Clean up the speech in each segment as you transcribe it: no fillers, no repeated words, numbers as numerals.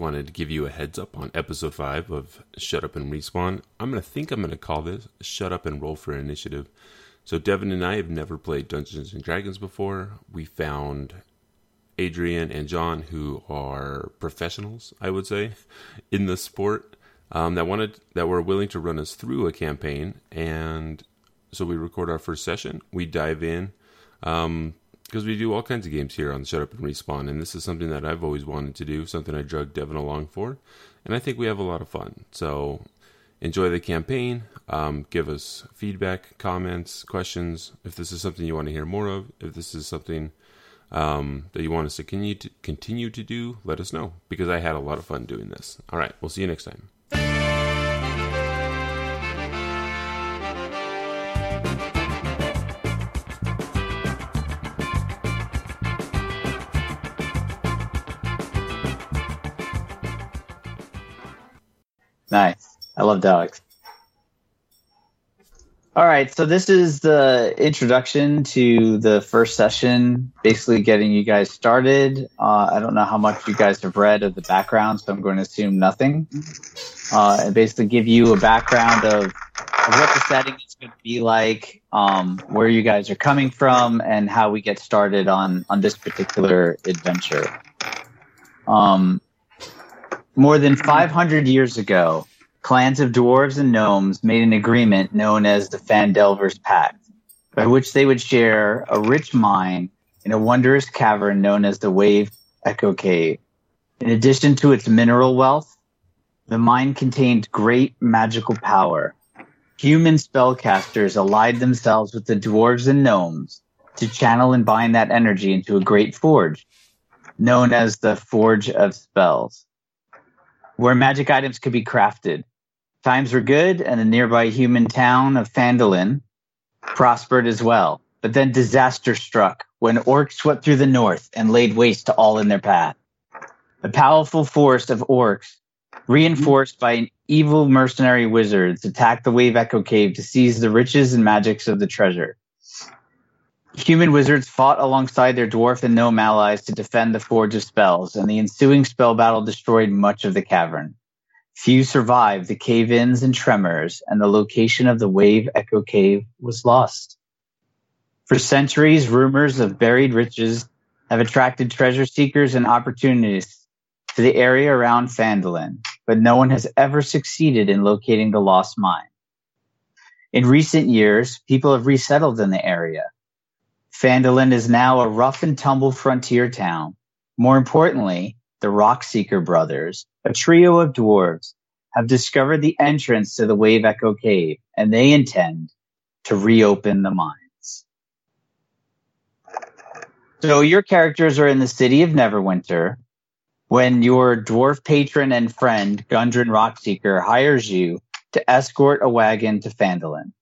Wanted to give you a heads up on episode 5 of Shut Up and Respawn. I'm going to call this Shut Up and Roll for Initiative. So Devin and I have never played Dungeons and Dragons before. We found Adrian and John, who are professionals, I would say, in the sport, that were willing to run us through a campaign. And so we record our first session. We dive in. Because we do all kinds of games here on Shut Up and Respawn, and this is something that I've always wanted to do, something I drug Devin along for, and I think we have a lot of fun. So enjoy the campaign, give us feedback, comments, questions, if this is something you want to hear more of, if this is something that you want us to continue to do, let us know, because I had a lot of fun doing this. All right, we'll see you next time. Nice. I love dogs. All right, so this is the introduction to the first session, basically getting you guys started. I don't know how much you guys have read of the background, so I'm going to assume nothing. And basically give you a background of what the setting is going to be like, where you guys are coming from, and how we get started on this particular adventure. More than 500 years ago, clans of dwarves and gnomes made an agreement known as the Phandelver's Pact, by which they would share a rich mine in a wondrous cavern known as the Wave Echo Cave. In addition to its mineral wealth, the mine contained great magical power. Human spellcasters allied themselves with the dwarves and gnomes to channel and bind that energy into a great forge, known as the Forge of Spells, where magic items could be crafted. Times were good, and the nearby human town of Phandalin prospered as well. But then disaster struck when orcs swept through the north and laid waste to all in their path. A powerful force of orcs, reinforced by an evil mercenary wizards, attacked the Wave Echo Cave to seize the riches and magics of the treasure. Human wizards fought alongside their dwarf and gnome allies to defend the Forge of Spells, and the ensuing spell battle destroyed much of the cavern. Few survived the cave-ins and tremors, and the location of the Wave Echo Cave was lost. For centuries, rumors of buried riches have attracted treasure seekers and opportunists to the area around Phandalin, but no one has ever succeeded in locating the lost mine. In recent years, people have resettled in the area. Phandalin is now a rough-and-tumble frontier town. More importantly, the Rockseeker brothers, a trio of dwarves, have discovered the entrance to the Wave Echo Cave, and they intend to reopen the mines. So your characters are in the city of Neverwinter when your dwarf patron and friend, Gundren Rockseeker, hires you to escort a wagon to Phandalin.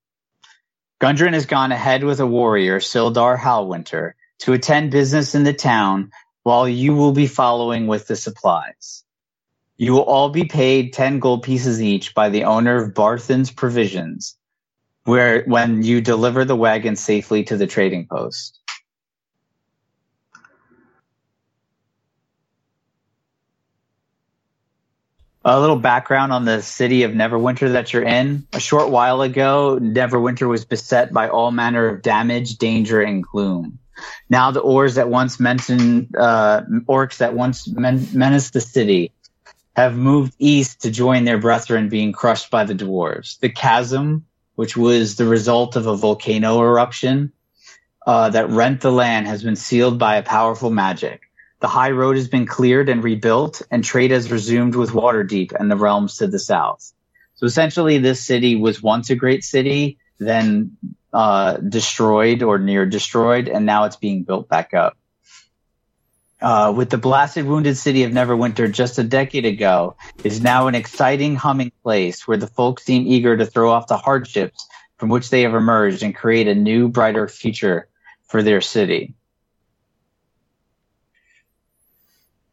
Gundren has gone ahead with a warrior, Sildar Halwinter, to attend business in the town while you will be following with the supplies. You will all be paid 10 gold pieces each by the owner of Barthen's Provisions when you deliver the wagon safely to the trading post. A little background on the city of Neverwinter that you're in. A short while ago, Neverwinter was beset by all manner of damage, danger, and gloom. Now the orcs that once menaced the city have moved east to join their brethren being crushed by the dwarves. The chasm, which was the result of a volcano eruption that rent the land, has been sealed by a powerful magic. The high road has been cleared and rebuilt, and trade has resumed with Waterdeep and the realms to the south. So essentially, this city was once a great city, then destroyed or near destroyed, and now it's being built back up. With the blasted, wounded city of Neverwinter just a decade ago, is now an exciting, humming place where the folk seem eager to throw off the hardships from which they have emerged and create a new, brighter future for their city.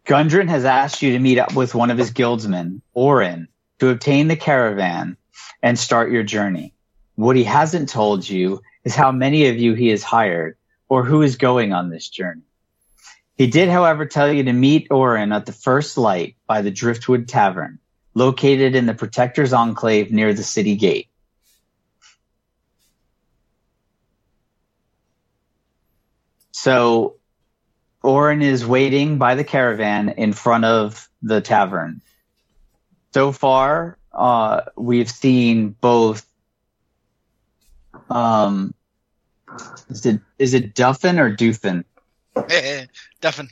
Gundren has asked you to meet up with one of his guildsmen, Orin, to obtain the caravan and start your journey. What he hasn't told you is how many of you he has hired or who is going on this journey. He did, however, tell you to meet Orin at the first light by the Driftwood Tavern, located in the Protector's Enclave near the city gate. So Orin is waiting by the caravan in front of the tavern. So far, we've seen both... Is it Duffin or Doofin? Duffin.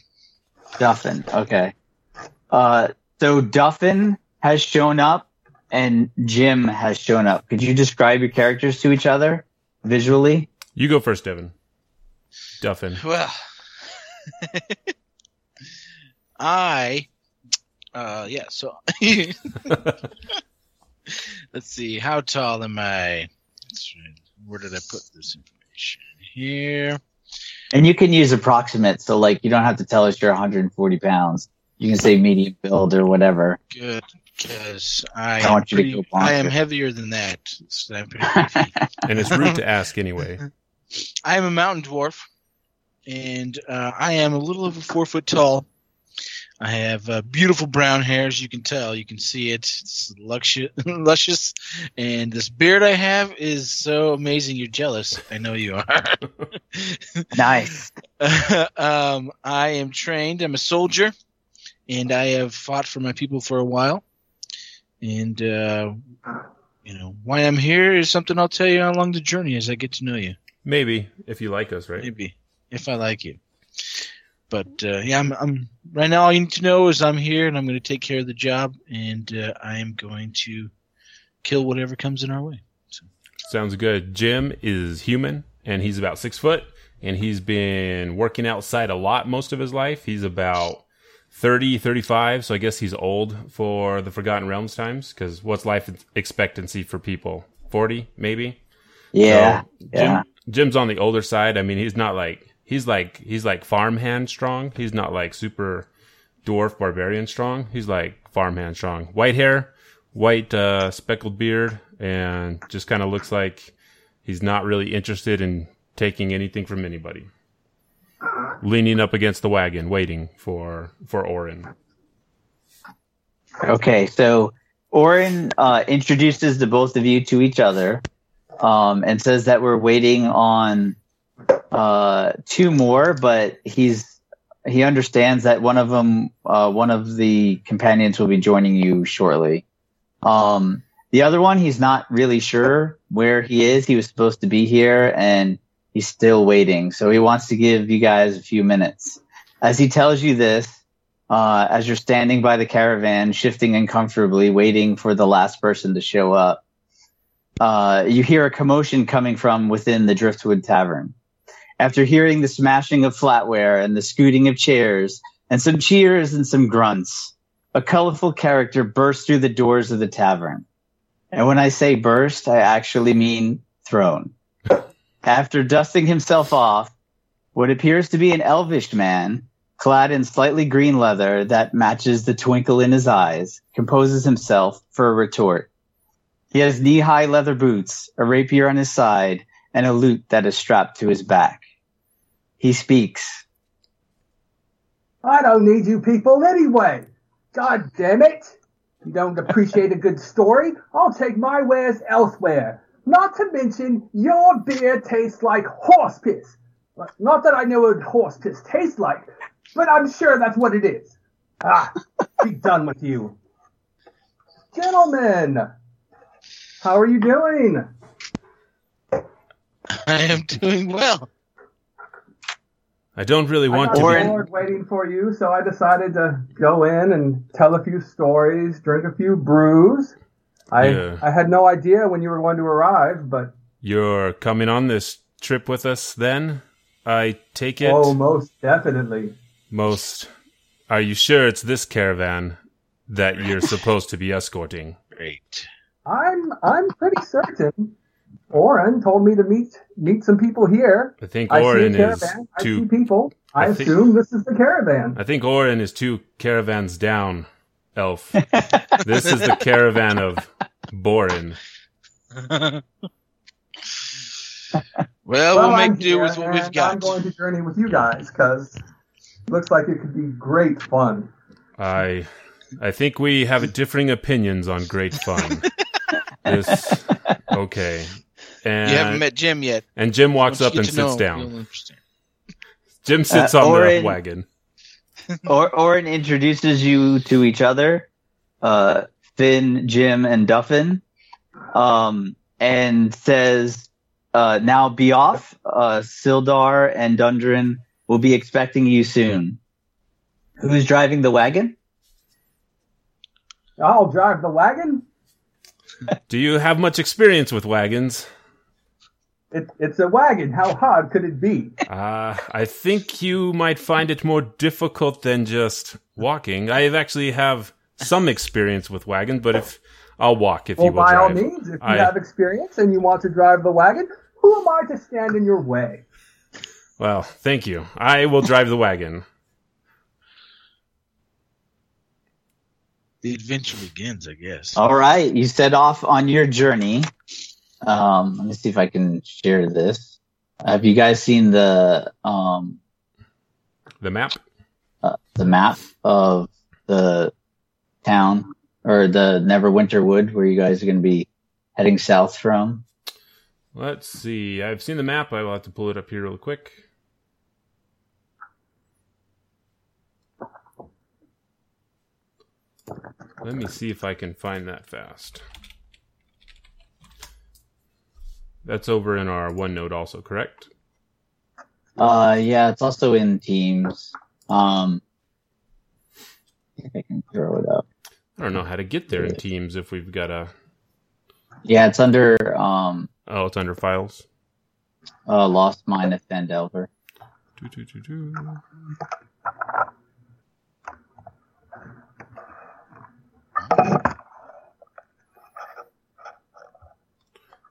Duffin, okay. So Duffin has shown up and Jim has shown up. Could you describe your characters to each other visually? You go first, Devin. Duffin. Well, so let's see, how tall am I? Where did I put this information? Here. And you can use approximate, so like you don't have to tell us you're 140 pounds. You can say medium build or whatever. Good, because I am heavier than that. So I'm pretty heavy. And it's rude to ask anyway. I am a mountain dwarf, and I am a little over 4 foot tall. I have beautiful brown hair, as you can tell. You can see it. It's luscious. And this beard I have is so amazing. You're jealous. I know you are. Nice. I am trained. I'm a soldier. And I have fought for my people for a while. And, why I'm here is something I'll tell you along the journey as I get to know you. Maybe. If you like us, right? Maybe. If I like you. But I'm right now. All you need to know is I'm here, and I'm going to take care of the job, and I am going to kill whatever comes in our way. So. Sounds good. Jim is human, and he's about 6 foot, and he's been working outside a lot most of his life. He's about 30, 35, so I guess he's old for the Forgotten Realms times. Because what's life expectancy for people? 40, maybe. Yeah. So Jim's on the older side. I mean, he's not like. He's like farmhand strong. He's not like super dwarf barbarian strong. He's like farmhand strong. White hair, white speckled beard, and just kind of looks like he's not really interested in taking anything from anybody. Leaning up against the wagon, waiting for Orin. Okay, so Orin introduces the both of you to each other and says that we're waiting on... two more, but he understands that one of them, one of the companions, will be joining you shortly. The other one, he's not really sure where he is. He was supposed to be here, and he's still waiting. So he wants to give you guys a few minutes. As he tells you this, as you're standing by the caravan, shifting uncomfortably, waiting for the last person to show up, you hear a commotion coming from within the Driftwood Tavern. After hearing the smashing of flatware and the scooting of chairs and some cheers and some grunts, a colorful character bursts through the doors of the tavern. And when I say burst, I actually mean thrown. After dusting himself off, what appears to be an elvish man, clad in slightly green leather that matches the twinkle in his eyes, composes himself for a retort. He has knee-high leather boots, a rapier on his side, and a lute that is strapped to his back. He speaks. I don't need you people anyway. God damn it. You don't appreciate a good story. I'll take my wares elsewhere. Not to mention, your beer tastes like horse piss. Not that I know what horse piss tastes like, but I'm sure that's what it is. Be done with you. Gentlemen, how are you doing? I am doing well. I don't really want to be... I was waiting for you, so I decided to go in and tell a few stories, drink a few brews. I had no idea when you were going to arrive, but... You're coming on this trip with us then? I take it... Oh, most definitely. Most. Are you sure it's this caravan that you're supposed to be escorting? Great. I'm pretty certain... Orin told me to meet some people here. I think Orin is two. I see people. I assume this is the caravan. I think Orin is two caravans down, elf. This is the caravan of Borin. Well, we'll make do with what we've got. I'm going to journey with you guys because Looks like it could be great fun. I think we have differing opinions on great fun. This, okay. And you haven't met Jim yet. And Jim walks up and sits down. Jim sits on the wagon. Orin introduces you to each other, Finn, Jim, and Duffin, and says, now be off. Sildar and Gundren will be expecting you soon. Who's driving the wagon? I'll drive the wagon. Do you have much experience with wagons? It's a wagon. How hard could it be? I think you might find it more difficult than just walking. I actually have some experience with wagons, but if I'll walk if you will drive. Well, by all means, if you have experience and you want to drive the wagon, who am I to stand in your way? Well, thank you. I will drive the wagon. The adventure begins, I guess. All right. You set off on your journey. Let me see if I can share this. Have you guys seen the map? The map of the town or the Neverwinter Wood where you guys are going to be heading south from? Let's see. I've seen the map. I will have to pull it up here real quick. Let me see if I can find that fast. That's over in our OneNote also, correct? Yeah, it's also in Teams. I think I can throw it up. I don't know how to get there in Teams if we've got a... Yeah, it's under... oh, it's under Files? Lost Mine of Phandelver.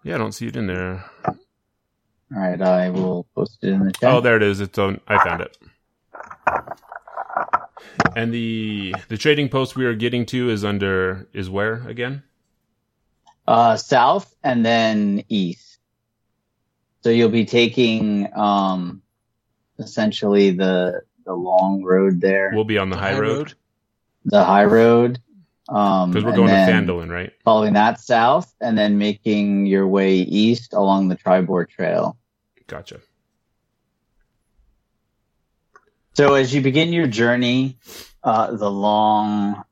Yeah, I don't see it in there. All right, I will post it in the chat. Oh, there it is. It's on. I found it. And the trading post we are getting to is under is where again? South and then east. So you'll be taking essentially the long road there. We'll be on the high road. The high road. Because we're going to Phandalin, right? Following that south and then making your way east along the Tribor Trail. Gotcha. So as you begin your journey, the long,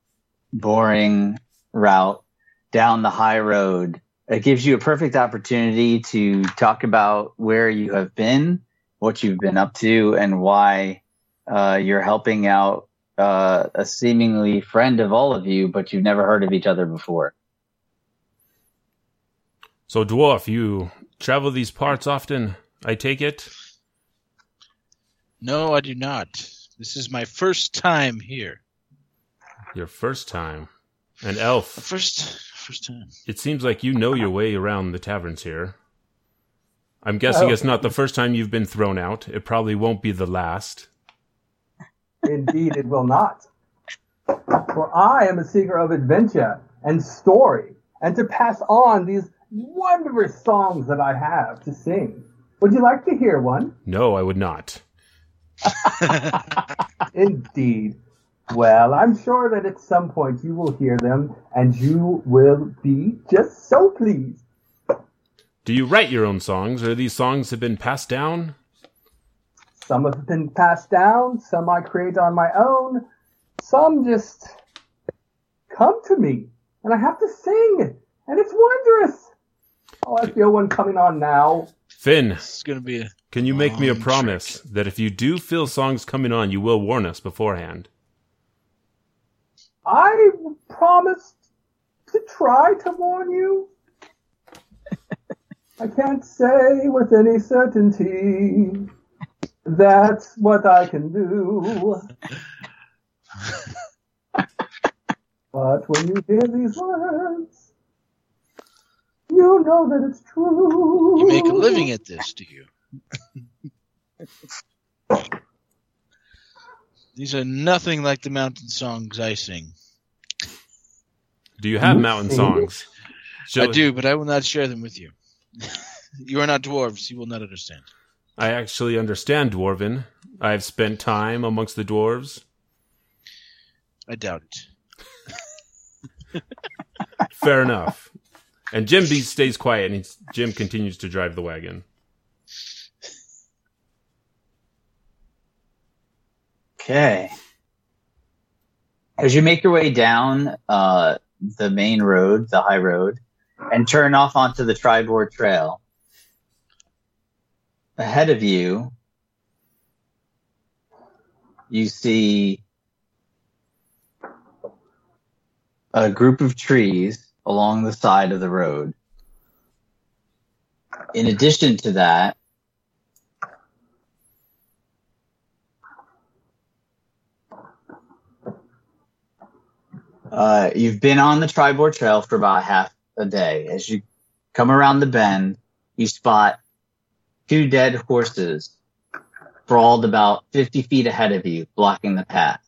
boring route down the high road, it gives you a perfect opportunity to talk about where you have been, what you've been up to, and why you're helping out a seemingly friend of all of you, but you've never heard of each other before. So, Dwarf, you travel these parts often, I take it? No, I do not. This is my first time here. Your first time? An elf. First time. It seems like you know your way around the taverns here. I'm guessing it's not the first time you've been thrown out. It probably won't be the last. Indeed, it will not. For I am a seeker of adventure and story, and to pass on these wondrous songs that I have to sing. Would you like to hear one? No, I would not. Indeed. Well, I'm sure that at some point you will hear them, and you will be just so pleased. Do you write your own songs, or these songs have been passed down? Some have been passed down, some I create on my own, some just come to me, and I have to sing, and it's wondrous. Oh, I feel one coming on now. Finn, it's gonna be can you make me a promise that if you do feel songs coming on, you will warn us beforehand? I promised to try to warn you. I can't say with any certainty. That's what I can do. But when you hear these words, you know that it's true. You make a living at this, do you? These are nothing like the mountain songs I sing. Do you have mountain songs? I do, but I will not share them with you. You are not dwarves. You will not understand. I actually understand Dwarven. I've spent time amongst the dwarves. I doubt it. Fair enough. And Jim B stays quiet, and Jim continues to drive the wagon. Okay. As you make your way down the main road, the high road, and turn off onto the Tribor Trail, ahead of you, you see a group of trees along the side of the road. In addition to that, you've been on the Tribor Trail for about half a day. As you come around the bend, you spot two dead horses sprawled about 50 feet ahead of you, blocking the path.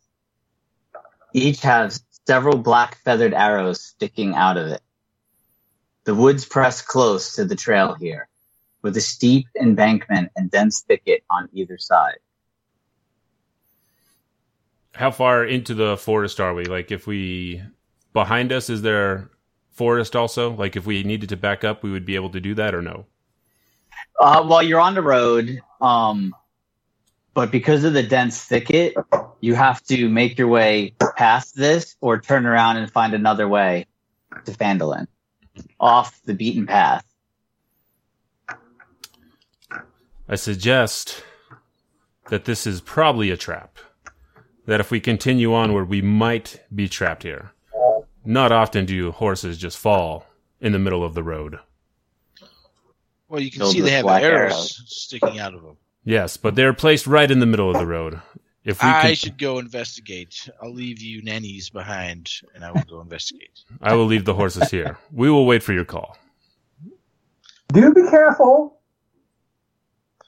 Each has several black feathered arrows sticking out of it. The woods press close to the trail here, with a steep embankment and dense thicket on either side. How far into the forest are we? Like, if we... Behind us, is there forest also? Like, if we needed to back up, we would be able to do that, or no? Well, you're on the road, but because of the dense thicket, you have to make your way past this or turn around and find another way to Phandalin, off the beaten path. I suggest that this is probably a trap. That if we continue onward, we might be trapped here. Not often do horses just fall in the middle of the road. Well, you can see they have arrows sticking out of them. Yes, but they're placed right in the middle of the road. I should go investigate. I'll leave you nannies behind, and I will go investigate. I will leave the horses here. We will wait for your call. Do be careful.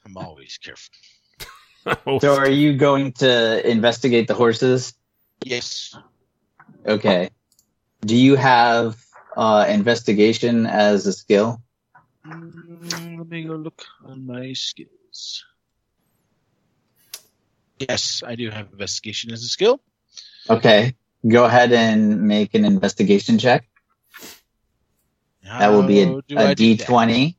I'm always careful. So are you going to investigate the horses? Yes. Okay. Do you have investigation as a skill? Let me go look on my skills. Yes, I do have investigation as a skill. Okay. Go ahead and make an investigation check. That will be a D20.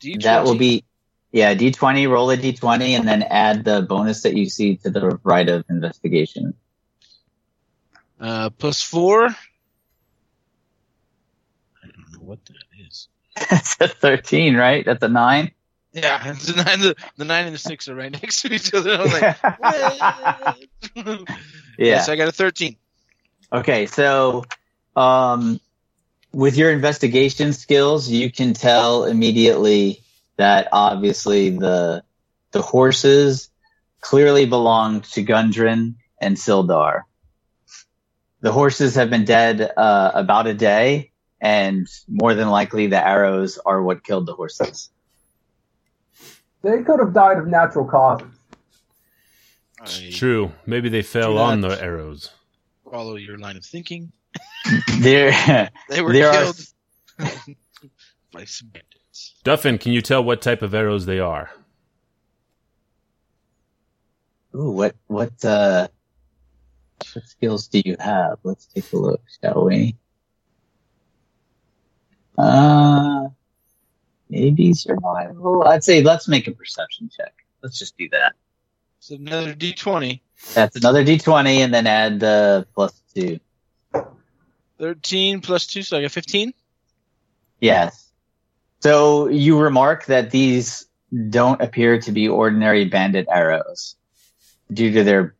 D20. That will be... Yeah, D20, roll a D20, and then add the bonus that you see to the right of investigation. Plus 4. I don't know what that is. That's a 13, right? That's a 9? Yeah, it's a 9. The 9 and the 6 are right next to each other. I was like, what? Yeah. So I got a 13. Okay, so with your investigation skills, you can tell immediately... that obviously the horses clearly belong to Gundren and Sildar. The horses have been dead about a day, and more than likely the arrows are what killed the horses. They could have died of natural causes. It's true. Maybe they fell on the arrows. Follow your line of thinking. They were killed by some bandits. Duffin, can you tell what type of arrows they are? Ooh, what skills do you have? Let's take a look, shall we? Maybe survival. I'd say let's make a perception check. Let's just do that. It's another D20. That's another D20, and then add the plus 2. 13 plus 2, so I got 15? Yes. So you remark that these don't appear to be ordinary bandit arrows due to their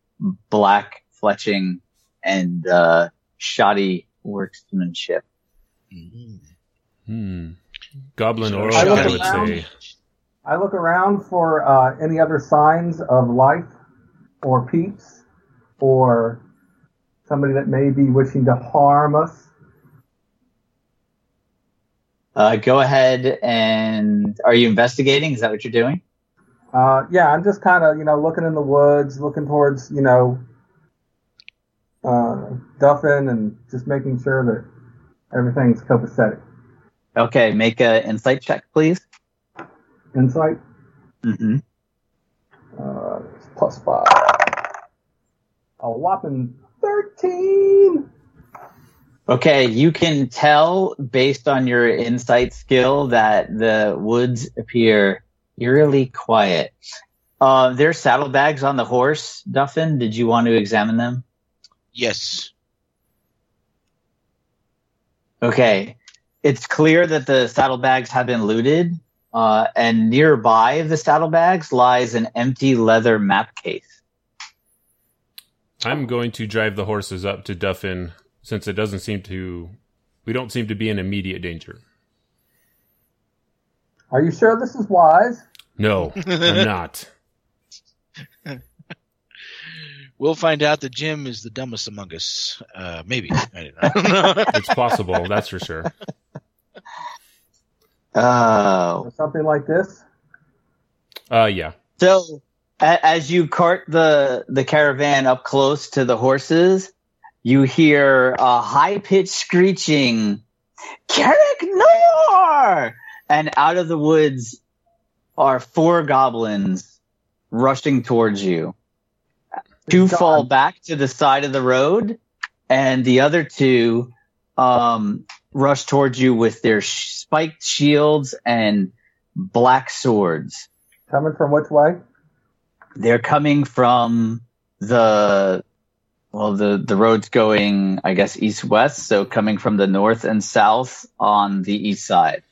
black fletching and shoddy workmanship. Mm-hmm. Goblin or I would say. I look around for any other signs of life or peeps or somebody that may be wishing to harm us. Go ahead and... Are you investigating? Is that what you're doing? Yeah, I'm just kind of, looking in the woods, looking towards, Duffin, and just making sure that everything's copacetic. Okay, make an insight check, please. Insight? Mm-hmm. plus 5. A whopping 13! Okay, you can tell based on your insight skill that the woods appear eerily quiet. There's saddlebags on the horse, Duffin. Did you want to examine them? Yes. Okay. It's clear that the saddlebags have been looted, and nearby the saddlebags lies an empty leather map case. I'm going to drive the horses up to Duffin, since it doesn't seem to... We don't seem to be in immediate danger. Are you sure this is wise? No, I'm not. We'll find out that Jim is the dumbest among us. Maybe. I don't know. It's possible, that's for sure. Something like this? Yeah. So, as you cart the caravan up close to the horses, you hear a high-pitched screeching, Carrick Nor! And out of the woods are four goblins rushing towards you. Two fall back to the side of the road, and the other two rush towards you with their spiked shields and black swords. Coming from which way? They're coming from the road's going, I guess, east-west, so coming from the north and south on the east side.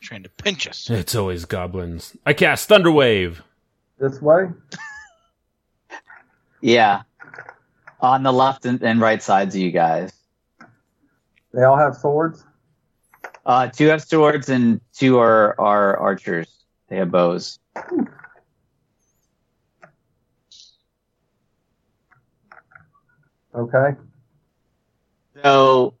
Trying to pinch us. It's always goblins. I cast Thunderwave. This way? Yeah. On the left and right sides of you guys. They all have swords? Two have swords and two are archers. They have bows. Okay. So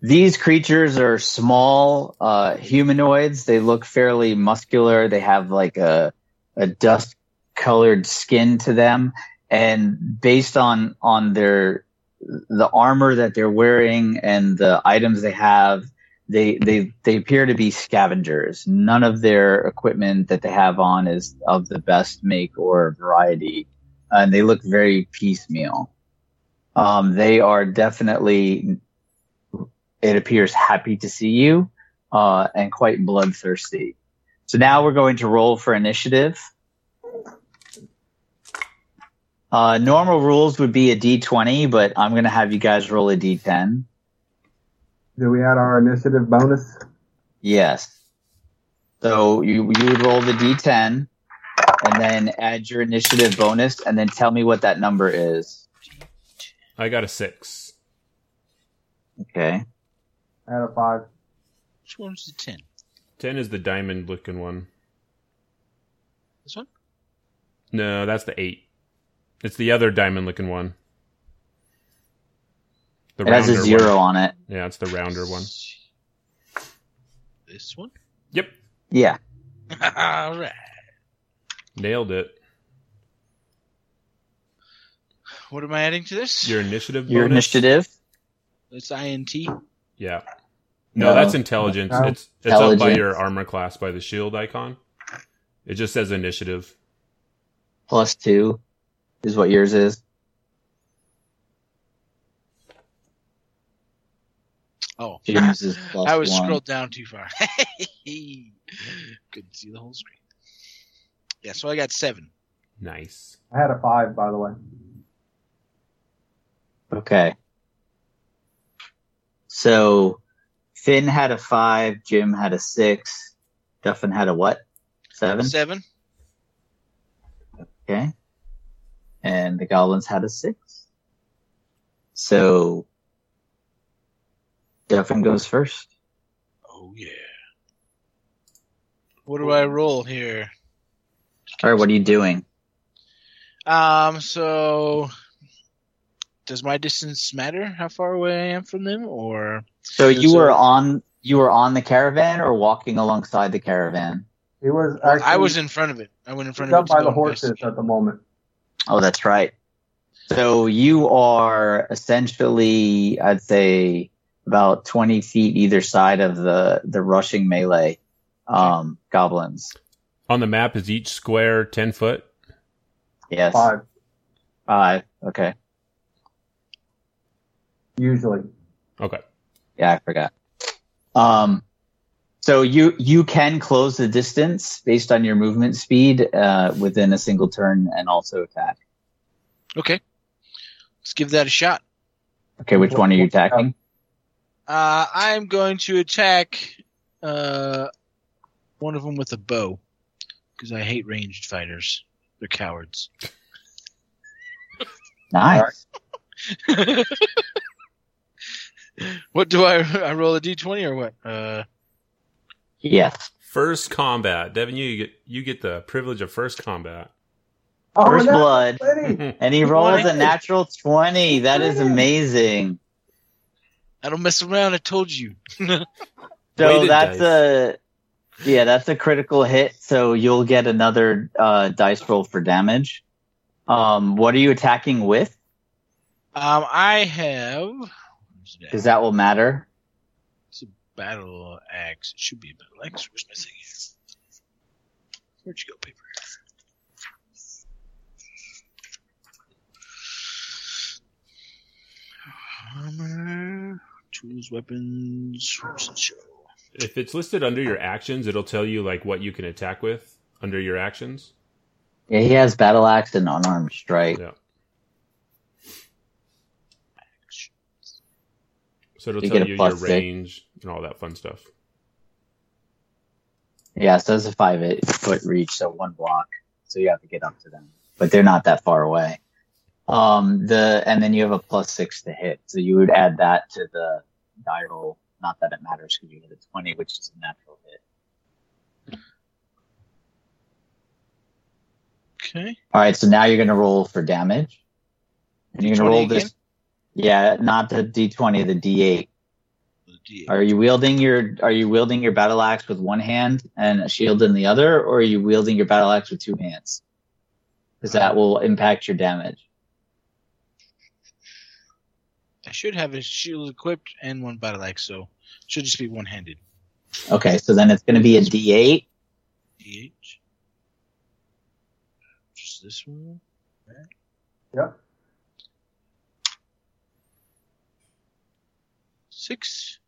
these creatures are small humanoids. They look fairly muscular. They have like a dust-colored skin to them. And based on the armor that they're wearing and the items they have, they appear to be scavengers. None of their equipment that they have on is of the best make or variety. And they look very piecemeal. They are definitely... It appears happy to see you and quite bloodthirsty. So now we're going to roll for initiative. Normal rules would be a D20, but I'm going to have you guys roll a D10. Do we add our initiative bonus? Yes. So you would roll the D10 and then add your initiative bonus and then tell me what that number is. I got a 6. Okay. Out of 5. Which one's the 10? 10 is the diamond-looking one. This one? No, that's the 8. It's the other diamond-looking one. It has a 0 on it. Yeah, it's the rounder one. This one? Yep. Yeah. All right. Nailed it. What am I adding to this? Your initiative bonus. Your initiative. It's INT? Yeah. No, that's intelligence. No. It's intelligence. Up by your armor class, by the shield icon. It just says initiative. Plus 2 is what yours is. Oh. Yours is plus 1. Scrolled down too far. Couldn't see the whole screen. Yeah, so I got 7. Nice. I had a 5, by the way. Okay. So, Finn had a 5, Jim had a 6, Duffin had a what? 7? 7. Okay. And the goblins had a 6. So, Duffin goes first. Oh, yeah. What do I roll here? Alright, what are you doing? Does my distance matter? How far away I am from them, or so you were on the caravan or walking alongside the caravan? It was. I was in front of it. I went in front of it. Up by the horses at the moment. Oh, that's right. So you are essentially, I'd say, about 20 feet either side of the rushing melee goblins. On the map, is each square 10 foot? Yes. 5. Okay. Usually. Okay. Yeah, I forgot. So you can close the distance based on your movement speed within a single turn and also attack. Okay. Let's give that a shot. Okay, which one are you attacking? I'm going to attack one of them with a bow because I hate ranged fighters. They're cowards. Nice. What do I roll a d20 or what? Yes. First combat. Devin, you get the privilege of first combat. Oh, first blood. And he rolls a natural 20. That is amazing. I don't mess around, I told you. So that's a critical hit, so you'll get another dice roll for damage. What are you attacking with? I have... Because that will matter. It's a battle axe. It should be a battle axe. Where's my thing? Where'd you go, paper? Armor, tools, weapons, horse and show. If it's listed under your actions, it'll tell you like what you can attack with under your actions. Yeah, he has battle axe and unarmed strike. Yeah. So it'll tell you your range and all that fun stuff. Yeah, so it's a 5-8 foot reach, so one block. So you have to get up to them, but they're not that far away. And then you have a +6 to hit, so you would add that to the die roll. Not that it matters because you hit a 20, which is a natural hit. Okay. All right, so now you're going to roll for damage. And you're going to roll this. Yeah, not the d20, the d8. The d8. Are you wielding your battle axe with one hand and a shield in the other, or are you wielding your battle axe with two hands? Because that will impact your damage. I should have a shield equipped and one battle axe, so it should just be one-handed. Okay, so then it's going to be a D8. D8. Just this one. Right. Yep. 6.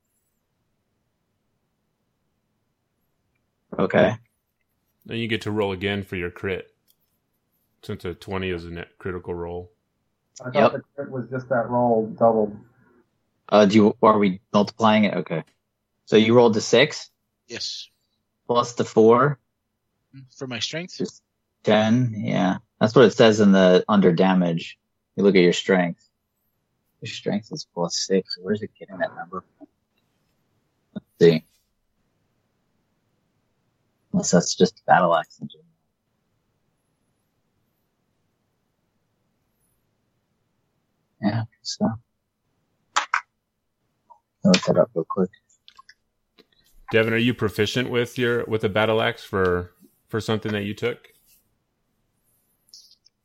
Okay. Then you get to roll again for your crit, since a 20 is a net critical roll. I thought the crit was just that roll doubled. Are we multiplying it? Okay. So you rolled the 6? Yes. Plus the 4? For my strength? 10, yeah. That's what it says in the under damage. You look at your strength. Your strength is +6. Where's it getting that number from? Let's see. Unless that's just battle axe engine. Yeah, so I'll look that up real quick. Devin, are you proficient with a battle axe for something that you took?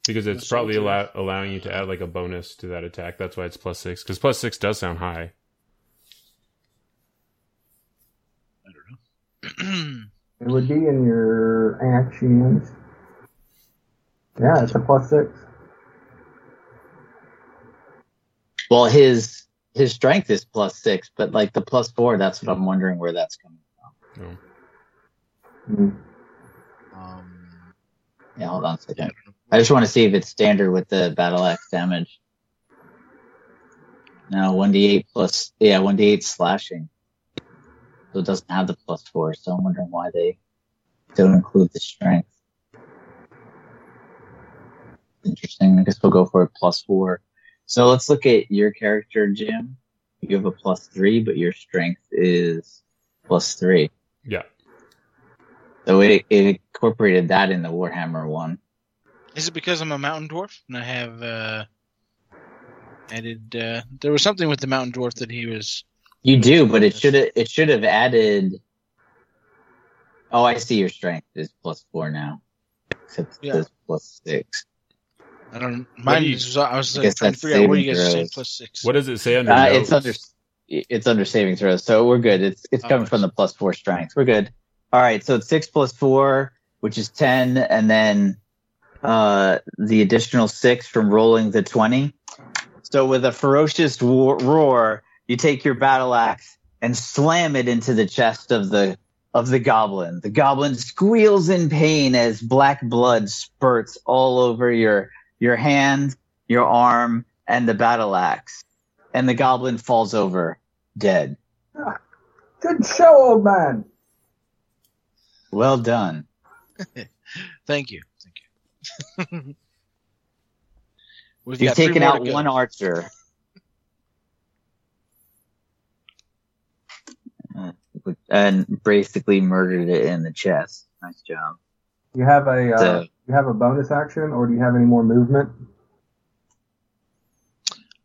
Because it's probably allowing you to add like a bonus to that attack. That's why it's +6. Because +6 does sound high. I don't know. It would be in your actions. Yeah, it's a +6. Well, his strength is +6, but like the +4, that's what I'm wondering where that's coming from. Oh. Mm-hmm. Yeah, hold on a second. I just want to see if it's standard with the battle axe damage. No, 1d8 plus... Yeah, 1d8 slashing. So it doesn't have the +4, so I'm wondering why they don't include the strength. Interesting. I guess we'll go for a +4. So let's look at your character, Jim. You have a +3, but your strength is +3. Yeah. So it incorporated that in the Warhammer one. Is it because I'm a mountain dwarf and I have added? There was something with the mountain dwarf that he was. You do, but it should have added. Oh, I see. Your strength is +4 now, except it says +6. I don't mind. I was like, trying to figure out where you guys are saying +6. What does it say under? It's under saving throws, so we're good. It's coming from the +4 strength. We're good. All right, so it's 6 +4. which is 10, and then the additional 6 from rolling the 20. So with a ferocious roar, you take your battle axe and slam it into the chest of the goblin. The goblin squeals in pain as black blood spurts all over your hand, your arm, and the battle axe. And the goblin falls over, dead. Good show, old man. Well done. Thank you. You've taken out one archer. And basically murdered it in the chest. Nice job. You have a you have a bonus action, or do you have any more movement?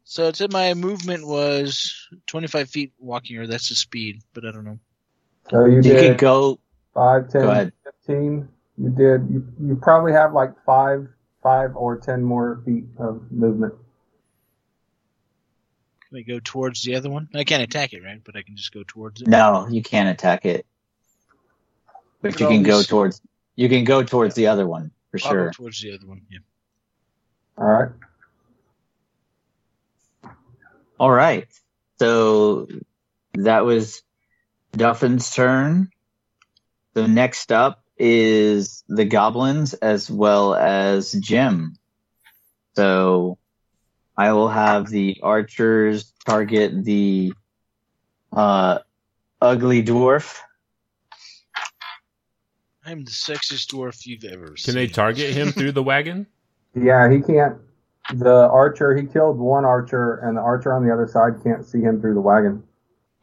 So it said my movement was 25 feet walking, or that's the speed, but I don't know. So you could go 5, 10, go 15. You did. You probably have like five or 10 more feet of movement. Can I go towards the other one? I can't attack it, right? But I can just go towards it. No, you can't attack it. But you can go towards. You can go towards the other one for sure. I'll go towards the other one. Yeah. All right. So that was Duffin's turn. So next up is the goblins as well as Jim. So I will have the archers target the ugly dwarf. I'm the sexiest dwarf you've ever seen. Can they target him through the wagon? Yeah, he can't. The archer, he killed one archer, and the archer on the other side can't see him through the wagon.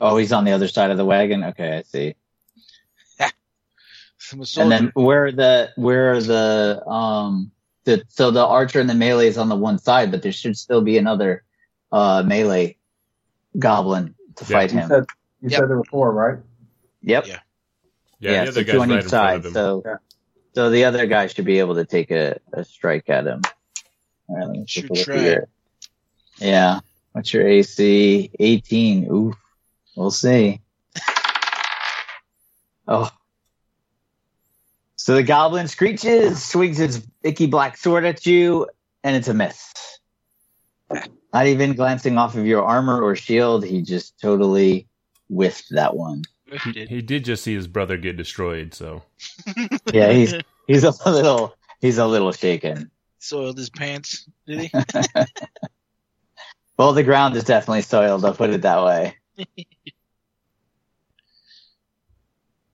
Oh, he's on the other side of the wagon? Okay, I see. And then where are the so the archer and the melee is on the one side, but there should still be another melee goblin to fight him. You said there were four, right? Yep. Yeah, the other guy's on each side. So the other guy should be able to take a strike at him. All right, let me take a look here. Yeah. What's your AC? 18. Oof. We'll see. Oh. So the goblin screeches, swings its icky black sword at you, and it's a miss. Not even glancing off of your armor or shield, he just totally whiffed that one. He did just see his brother get destroyed, so yeah, he's a little shaken. Soiled his pants, did he? Well, the ground is definitely soiled. I'll put it that way.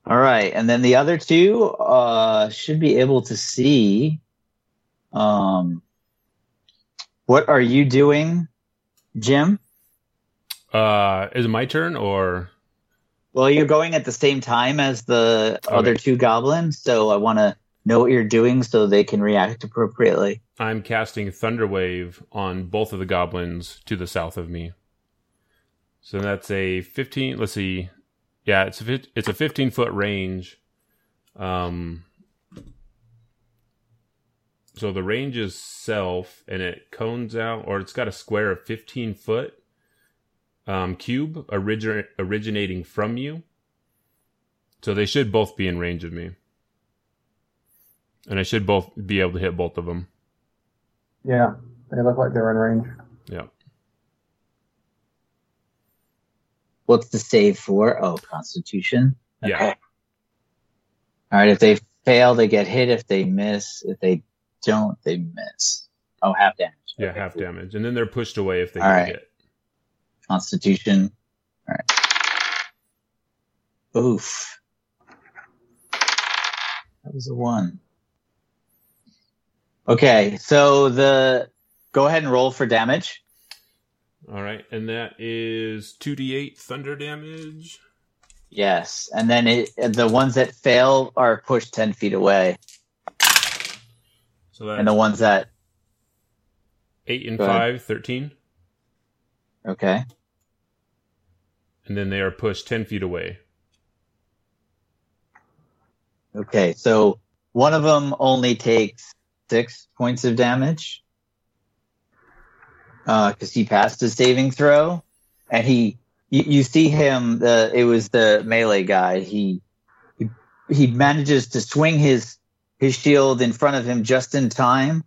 All right, and then the other two should be able to see. What are you doing, Jim? Is it my turn or? Well, you're going at the same time as the other two goblins, so I want to know what you're doing so they can react appropriately. I'm casting Thunderwave on both of the goblins to the south of me. So that's a 15. Let's see. Yeah, it's a 15-foot range. So the range is self, and it cones out, or it's got a square of 15-foot cube originating from you. So they should both be in range of me. And I should both be able to hit both of them. Yeah, they look like they're in range. Yeah. What's the save for? Oh, Constitution. Okay. Yeah. All right. If they fail, they get hit. If they miss, if they don't, they miss. Oh, half damage. Yeah, okay. Half damage, and then they're pushed away if they get hit. Constitution. All right. Oof. That was a 1. Okay, so go ahead and roll for damage. All right, and that is 2d8 thunder damage. Yes, and then the ones that fail are pushed 10 feet away. So that's 8 and 5, 13. Okay. And then they are pushed 10 feet away. Okay, so one of them only takes 6 points of damage. Because he passed his saving throw, and you see him. It was the melee guy. He manages to swing his his shield in front of him just in time,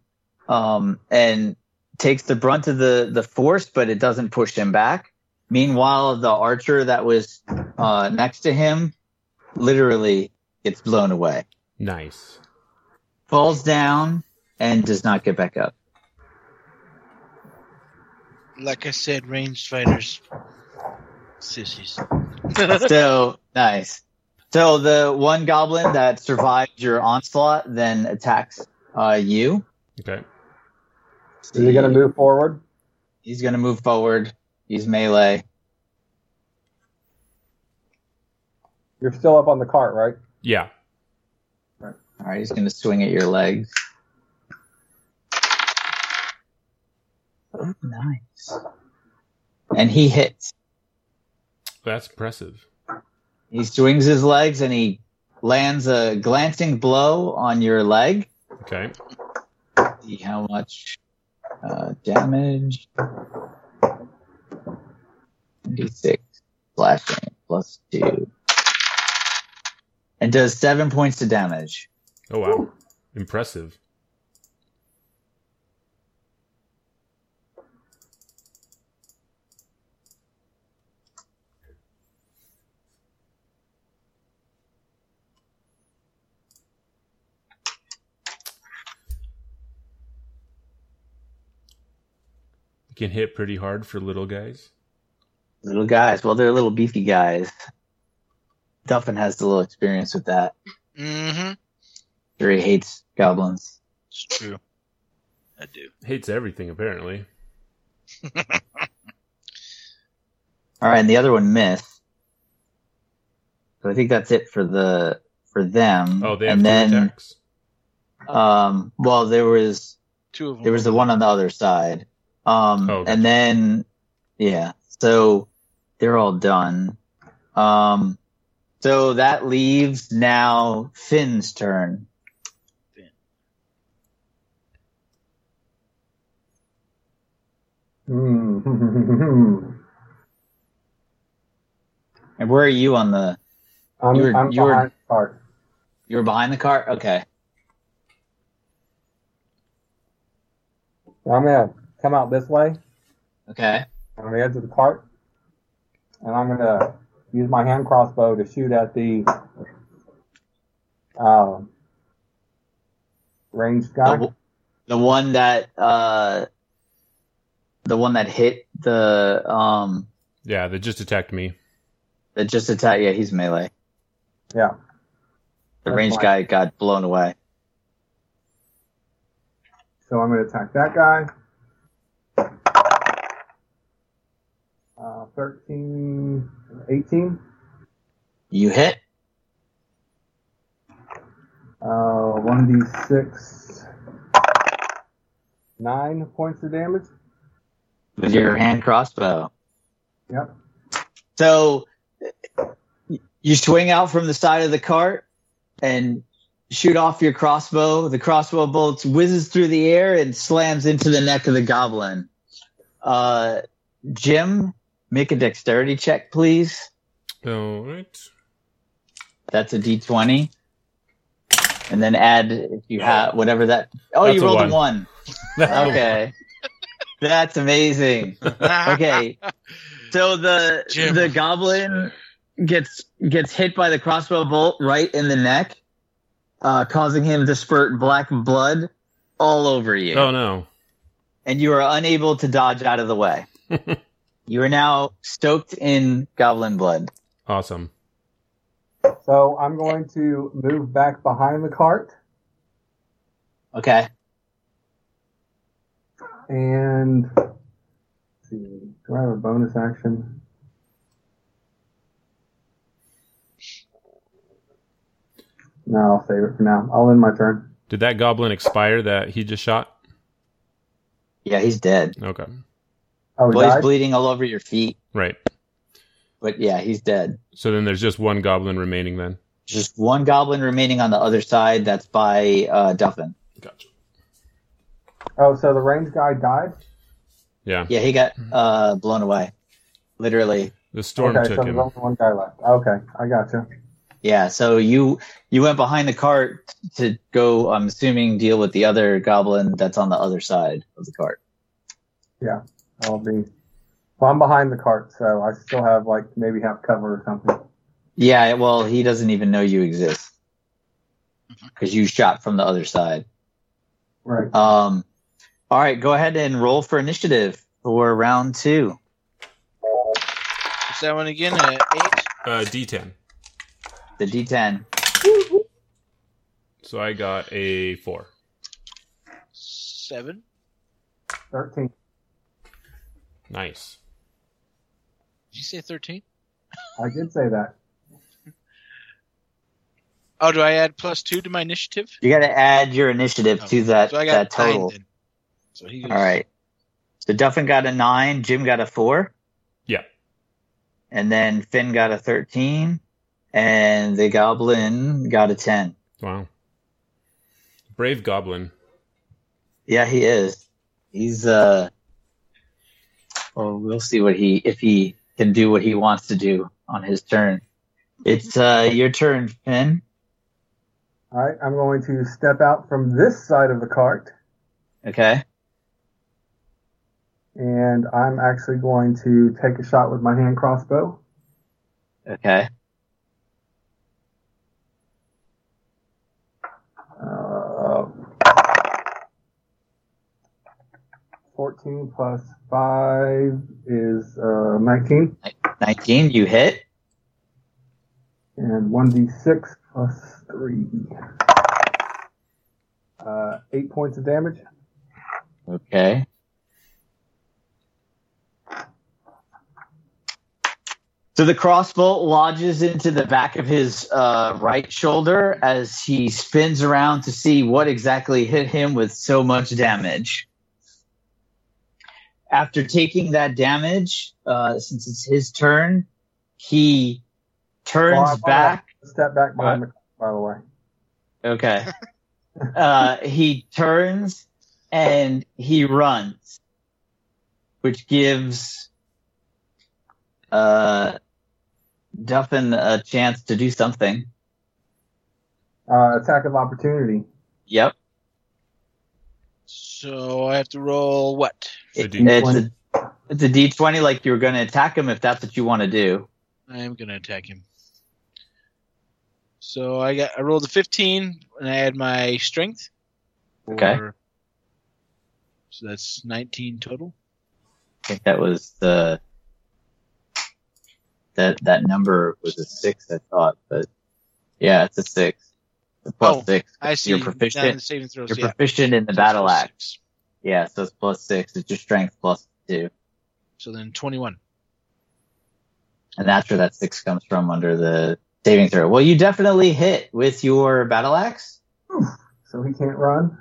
and takes the brunt of the force, but it doesn't push him back. Meanwhile, the archer that was next to him literally gets blown away. Nice. Falls down and does not get back up. Like I said, ranged fighters, sissies. So, nice. So the one goblin that survived your onslaught then attacks you. Okay. So is he going to move forward? He's going to move forward. He's melee. You're still up on the cart, right? Yeah. All right, he's going to swing at your legs. Oh, nice. And he hits. That's impressive. He swings his legs and he lands a glancing blow on your leg. Okay. Let's see how much damage. 2d6 slashing plus 2. And does 7 points of damage. Oh, wow. Ooh. Impressive. Can hit pretty hard for little guys. Little guys. Well, they're little beefy guys. Duffin has a little experience with that. Mm-hmm. Sure, he hates goblins. It's true. I do. Hates everything, apparently. All right, and the other one missed. So I think that's it for them. Oh, they have two attacks? Well, there was two of them. There was the one on the other side. And then, yeah, so they're all done. So that leaves now Finn's turn. Finn. And where are you on the... I'm behind the cart. You're behind the cart? Okay. I'm in. Come out this way. Okay. On the edge of the cart. And I'm going to use my hand crossbow to shoot at the ranged guy. The one that hit the... yeah, that just attacked me. That just attacked... Yeah, he's melee. Yeah. The ranged guy got blown away. So I'm going to attack that guy. 18. You hit. 1d6. 9 points of damage. With your hand crossbow. Yep. So you swing out from the side of the cart and shoot off your crossbow. The crossbow bolt whizzes through the air and slams into the neck of the goblin. Jim, make a dexterity check, please. All right. That's a d20. And then add, if you have, whatever that... Oh, that's you rolled a 1. Okay. That's amazing. Okay. So the goblin gets hit by the crossbow bolt right in the neck, causing him to spurt black blood all over you. Oh, no. And you are unable to dodge out of the way. You are now stoked in goblin blood. Awesome. So I'm going to move back behind the cart. Okay. And let's see, do I have a bonus action? No, I'll save it for now. I'll end my turn. Did that goblin expire that he just shot? Yeah, he's dead. Okay. Well, he's bleeding all over your feet. Right. But yeah, he's dead. So then there's just one goblin remaining then? Just one goblin remaining on the other side. That's by Duffin. Gotcha. Oh, so the ranged guy died? Yeah. Yeah, he got blown away. Literally. The storm took him. There's only one guy left. Okay, I gotcha. Yeah, so you went behind the cart to go, I'm assuming, deal with the other goblin that's on the other side of the cart. Yeah, Well, I'm behind the cart, so I still have, maybe half cover or something. Yeah, well, he doesn't even know you exist. Because you shot from the other side. Right. All right, go ahead and roll for initiative for round two. Is that one again? 8? D10. The D10. So I got a 4. 7. 13. Nice. Did you say 13? I did say that. Oh, do I add +2 to my initiative? You got to add your initiative to that, so I got that total. 9, so he goes... All right. So Duffin got a 9. Jim got a 4. Yeah. And then Finn got a 13. And the goblin got a 10. Wow. Brave goblin. Yeah, he is. He's, well, we'll see if he can do what he wants to do on his turn. It's your turn, Finn. All right, I'm going to step out from this side of the cart. Okay. And I'm actually going to take a shot with my hand crossbow. Okay. +5 is 19. 19, you hit. And 1d6 plus 3. 8 points of damage. Okay. So the crossbow lodges into the back of his right shoulder as he spins around to see what exactly hit him with so much damage. After taking that damage, since it's his turn, he... turns back. Step back behind the, by the way. Okay. He turns and he runs, which gives Duffin a chance to do something. Attack of opportunity. Yep. So I have to roll what? It's a D20, like you're going to attack him if that's what you want to do. I am going to attack him. So I rolled a 15, and I add my strength. Okay. So that's 19 total. I think that was the... That number was a 6, I thought. But yeah, it's a 6. It's +6. I see. You're proficient, proficient in the battle axe. Yeah, so it's +6. It's your strength +2. So then 21. And that's where that 6 comes from under the... saving throw. Well, you definitely hit with your battle axe. So he can't run?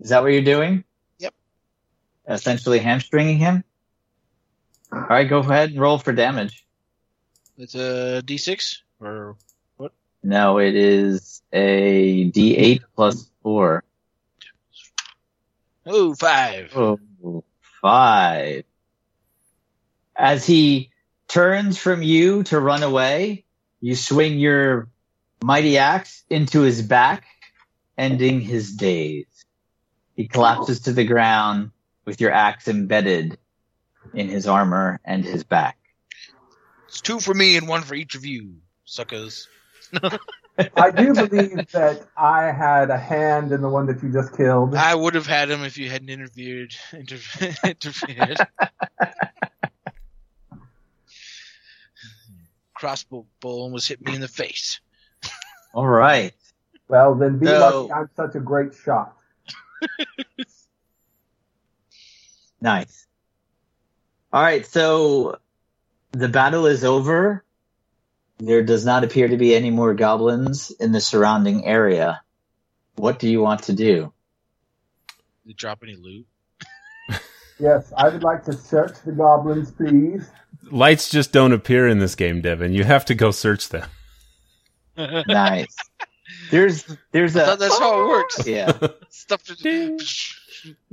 Is that what you're doing? Yep. Essentially hamstringing him? All right, go ahead and roll for damage. It's a D6? Or what? No, it is a D8 plus 4. 5. 5. As he turns from you to run away... you swing your mighty axe into his back, ending his days. He collapses to the ground with your axe embedded in his armor and his back. It's 2 for me and 1 for each of you, suckers. I do believe that I had a hand in the one that you just killed. I would have had him if you hadn't interfered. Crossbow almost hit me in the face. All right. Well, then be lucky I'm such a great shot. Nice. All right, so the battle is over. There does not appear to be any more goblins in the surrounding area. What do you want to do? Did you drop any loot? Yes, I would like to search the goblins, please. Lights just don't appear in this game, Devin. You have to go search them. Nice. That's how it works. Yeah. Stuff to do.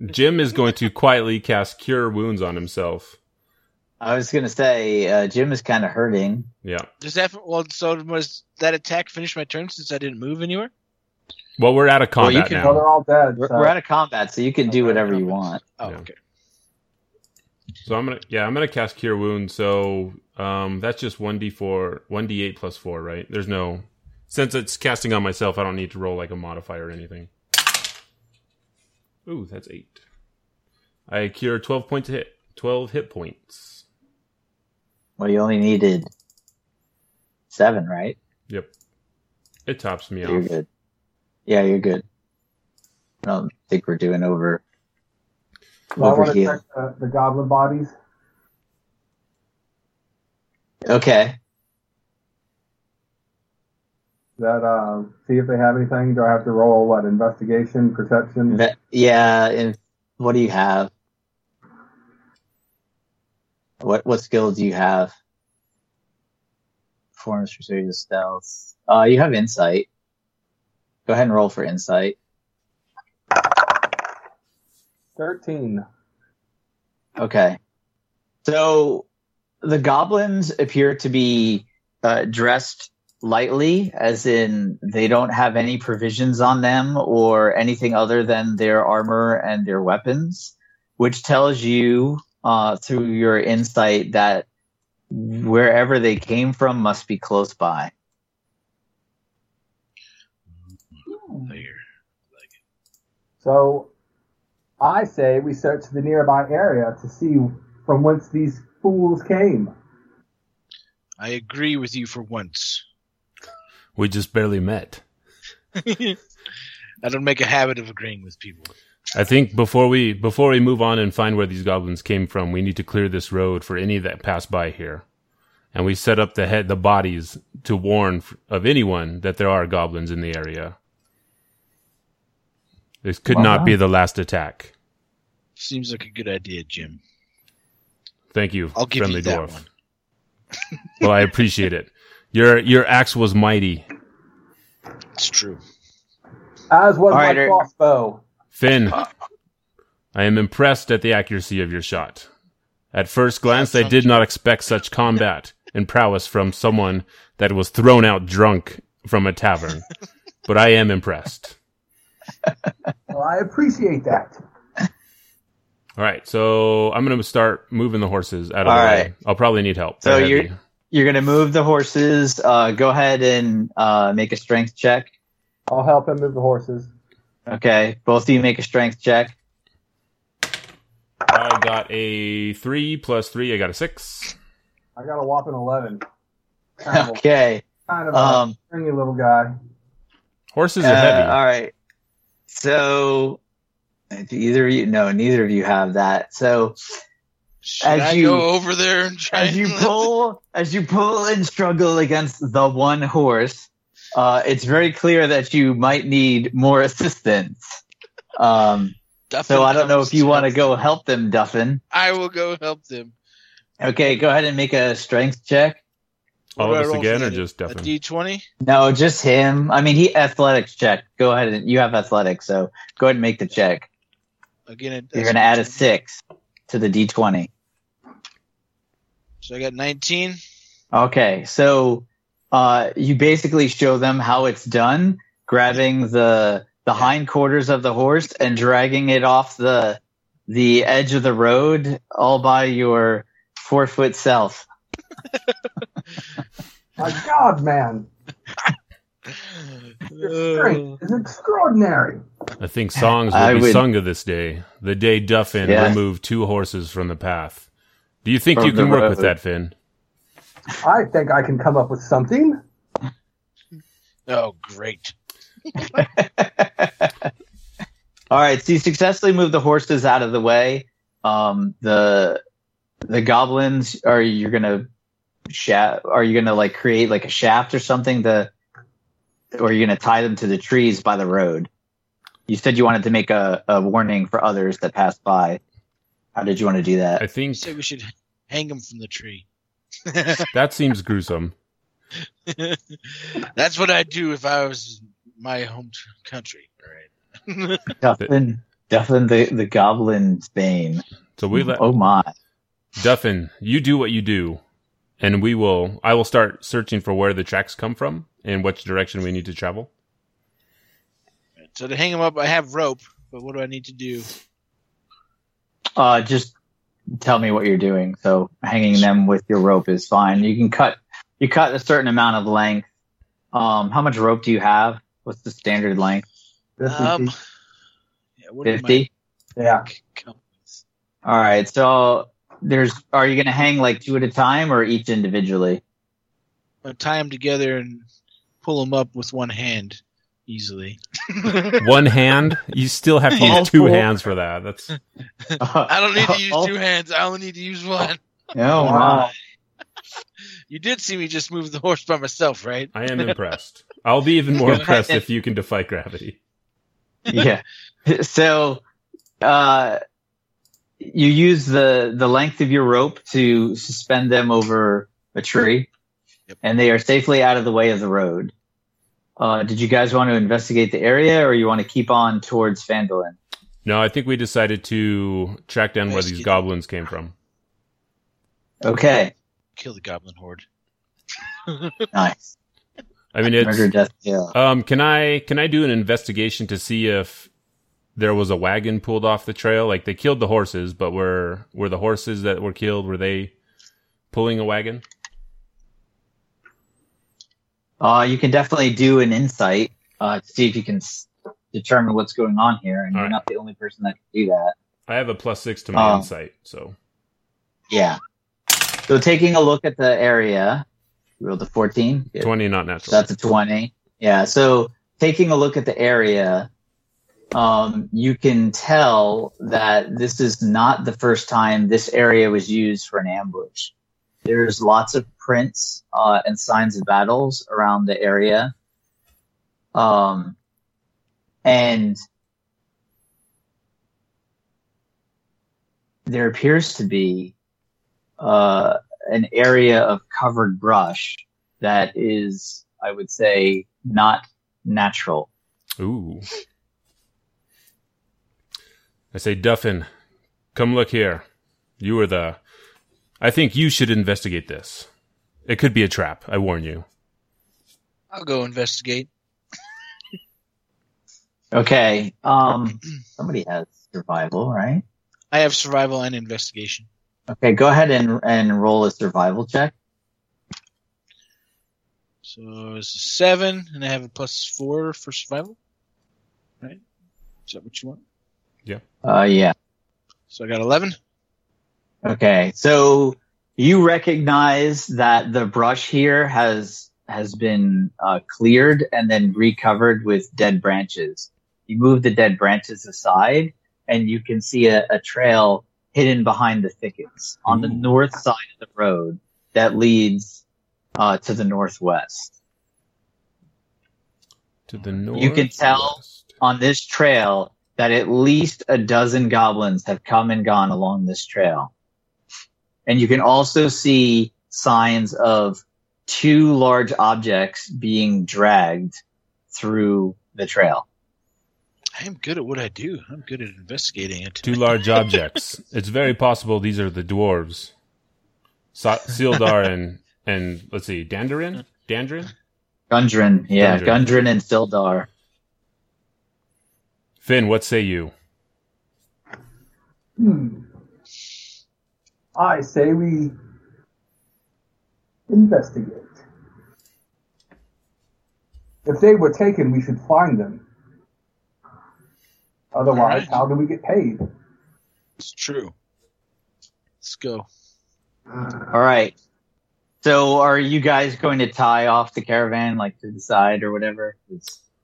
Jim is going to quietly cast Cure Wounds on himself. I was going to say, Jim is kind of hurting. Yeah. Does that, well, so was that attack finish my turn since I didn't move anywhere? Well, we're out of combat now. Well, they're all dead. We're out of combat, so you can do whatever you want. Oh, yeah. Okay. So I'm gonna cast Cure Wounds. So that's just 1d8 plus 4, right? There's no, since it's casting on myself, I don't need to roll like a modifier or anything. Ooh, that's 8. I cure 12 points to hit. 12 hit points. Well, you only needed 7, right? Yep. It tops me off. You're good. Yeah, you're good. I don't think we're doing over. Well, I want to check the goblin bodies. Okay. That see if they have anything. Do I have to roll what? Investigation, perception? Yeah. And what do you have? What skill do you have? Performance, persuasion, stealth. You have insight. Go ahead and roll for insight. 13. Okay. So the goblins appear to be dressed lightly, as in they don't have any provisions on them or anything other than their armor and their weapons, which tells you through your insight that wherever they came from must be close by. So I say we search the nearby area to see from whence these fools came. I agree with you for once. We just barely met. I don't make a habit of agreeing with people. I think before we move on and find where these goblins came from, we need to clear this road for any that pass by here. And we set up the bodies to warn of anyone that there are goblins in the area. This could not be the last attack. Seems like a good idea, Jim. Thank you, I'll give friendly you that dwarf. One. Well, I appreciate it. Your axe was mighty. It's true. As was my crossbow. Finn, I am impressed at the accuracy of your shot. At first glance, I did not expect such combat and prowess from someone that was thrown out drunk from a tavern, but I am impressed. Well, I appreciate that. All right, so I'm going to start moving the horses out of the way. I'll probably need help. So you're going to move the horses. Go ahead and make a strength check. I'll help him move the horses. Okay, both of you make a strength check. I got a 3 plus 3. I got a 6. I got a whopping 11. Okay. Kind of a stringy little guy. Horses are heavy. All right. So, neither of you have that. So, go over there and try as you pull and struggle against the one horse, it's very clear that you might need more assistance. So I don't know if you want to go help them, Duffin. I will go help them. Okay, go ahead and make a strength check. All of us again, or just Duffin? A D20? No, just him. I mean, he athletics check. Go ahead and you have athletics, so go ahead and make the check. Again, you're going to add a 6 to the D20. So I got 19. Okay, so you basically show them how it's done, grabbing the hindquarters of the horse and dragging it off the edge of the road, all by your 4-foot self. My God, man! Your strength is extraordinary. I think songs will be sung to this day. The day Duffin removed 2 horses from the path. Do you think you can work with that, Finn? I think I can come up with something. Oh, great! All right, so you successfully move the horses out of the way. The goblins are are you gonna like create like a shaft or something or are you gonna tie them to the trees by the road? You said you wanted to make a warning for others that pass by. How did you want to do that? I think you said we should hang them from the tree. That seems gruesome. That's what I'd do if I was in my home country. All right. Duffin the goblin Spain. So we let Duffin, you do what you do, and I will start searching for where the tracks come from and which direction we need to travel. So to hang them up, I have rope, but what do I need to do? Just tell me what you're doing. So hanging them with your rope is fine. You cut a certain amount of length. How much rope do you have? What's the standard length? 50? Yeah. All right. So are you going to hang like two at a time or each individually? I'll tie them together and pull them up with one hand easily. One hand? You still have to use two hands for that. That's. I don't need to use two hands. I only need to use one. Oh, wow. You did see me just move the horse by myself, right? I am impressed. I'll be even more impressed if you can defy gravity. Yeah. So you use the length of your rope to suspend them over a tree, and they are safely out of the way of the road. Did you guys want to investigate the area, or you want to keep on towards Phandalin? No, I think we decided to track down where these goblins came from. Okay. Kill the goblin horde. Nice. I mean, it's murder, death, yeah. Can I do an investigation to see if there was a wagon pulled off the trail? Like, they killed the horses, but were the horses that were killed, were they pulling a wagon? You can definitely do an insight to see if you can determine what's going on here, and All you're right. not the only person that can do that. I have a +6 to my insight, so yeah. So taking a look at the area. Rolled a 14. 20, not natural. That's a 20. Yeah. So taking a look at the area, you can tell that this is not the first time this area was used for an ambush. There's lots of prints and signs of battles around the area. And there appears to be an area of covered brush that is, I would say, not natural. Ooh. I say, Duffin, come look here. I think you should investigate this. It could be a trap, I warn you. I'll go investigate. Okay. Somebody has survival, right? I have survival and investigation. Okay, go ahead and roll a survival check. So it's a 7, and I have a +4 for survival. Right? Is that what you want? Yeah. Yeah. So I got 11. Okay, so you recognize that the brush here has been cleared and then recovered with dead branches. You move the dead branches aside, and you can see a trail hidden behind the thickets on the north side of the road that leads to the northwest. To the north. You can tell on this trail that at least a dozen goblins have come and gone along this trail. And you can also see signs of two large objects being dragged through the trail. I am good at what I do. I'm good at investigating it. Two large objects. It's very possible these are the dwarves. Sildar and let's see, Dandarin? Gundren, yeah. Gundren and Sildar. Finn, what say you? I say we investigate. If they were taken, we should find them. Otherwise, right. How do we get paid? It's true. Let's go. All right. So are you guys going to tie off the caravan, like, to the side or whatever?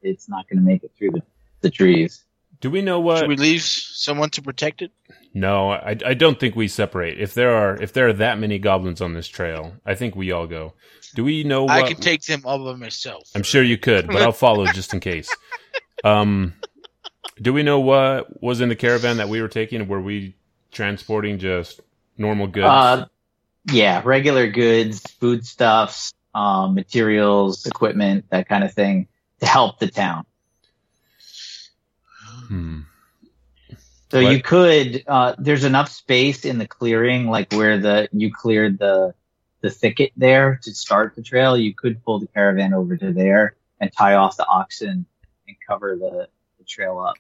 It's not going to make it through the trees. Do we know what... Should we leave someone to protect it? No, I don't think we separate. If there are that many goblins on this trail, I think we all go. Do we know what... I can take them all by myself. I'm sure you could, but I'll follow just in case. Do we know what was in the caravan that we were taking? Were we transporting just normal goods? Yeah, regular goods, foodstuffs, materials, equipment, that kind of thing, to help the town. So what? You could, there's enough space in the clearing, like where you cleared the thicket there to start the trail. You could pull the caravan over to there and tie off the oxen and cover the trail up.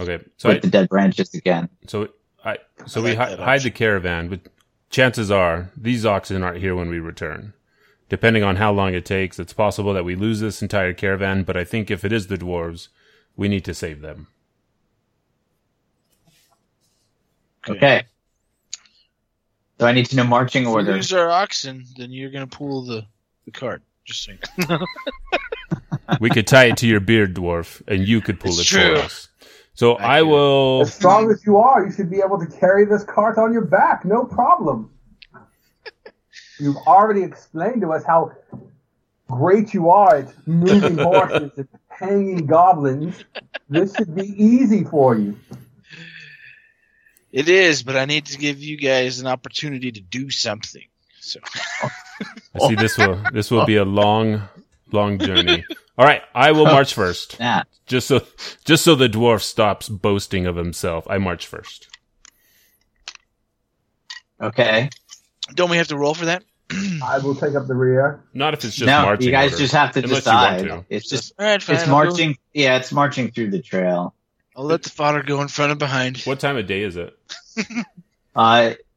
Okay. So with the dead branches again. So we hide the caravan, but chances are these oxen aren't here when we return. Depending on how long it takes, it's possible that we lose this entire caravan, but I think if it is the dwarves, we need to save them. Okay. So I need to know marching order. If you lose our oxen, then you're going to pull the cart. Just saying. We could tie it to your beard, dwarf, and you could pull it for us. So I will... As strong as you are, you should be able to carry this cart on your back. No problem. You've already explained to us how great you are at moving horses and hanging goblins. This should be easy for you. It is, but I need to give you guys an opportunity to do something. So, see, this will be a long journey. All right, I will march first. Yeah. Just so the dwarf stops boasting of himself, I march first. Okay. Don't we have to roll for that? I will take up the rear. Not if it's just marching. No, you guys just have to decide. It's just all right, fine, it's marching. Yeah, it's marching through the trail. I'll let the fodder go in front and behind. What time of day is it? It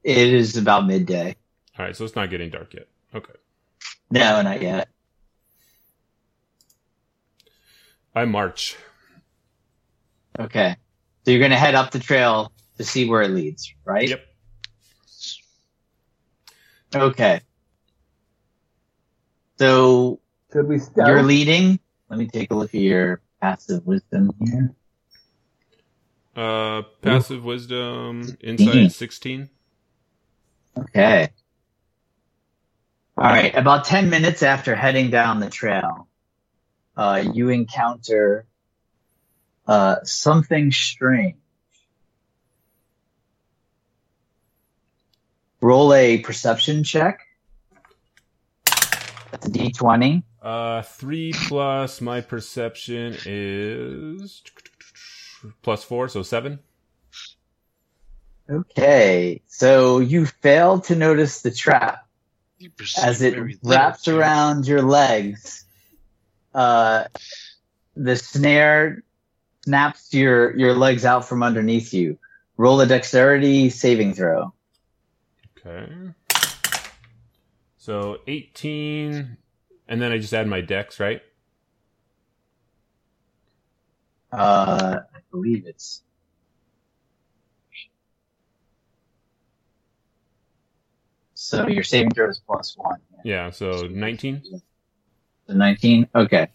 is about midday. All right, so it's not getting dark yet. Okay. No, not yet. I march. Okay. So you're going to head up the trail to see where it leads, right? Yep. Okay. So you're leading. Let me take a look at your passive wisdom here. Passive wisdom, insight 16. Okay. All right. About 10 minutes after heading down the trail, you encounter something strange. Roll a perception check. That's a D20. 3 plus my perception is... plus 4, so 7. Okay, so you fail to notice the trap as it wraps around your legs. The snare snaps your legs out from underneath you. Roll a dexterity saving throw. Okay. So 18, and then I just add my dex, right? I believe it's... So your saving throw is plus 1. Yeah, so 19? The 19? Okay.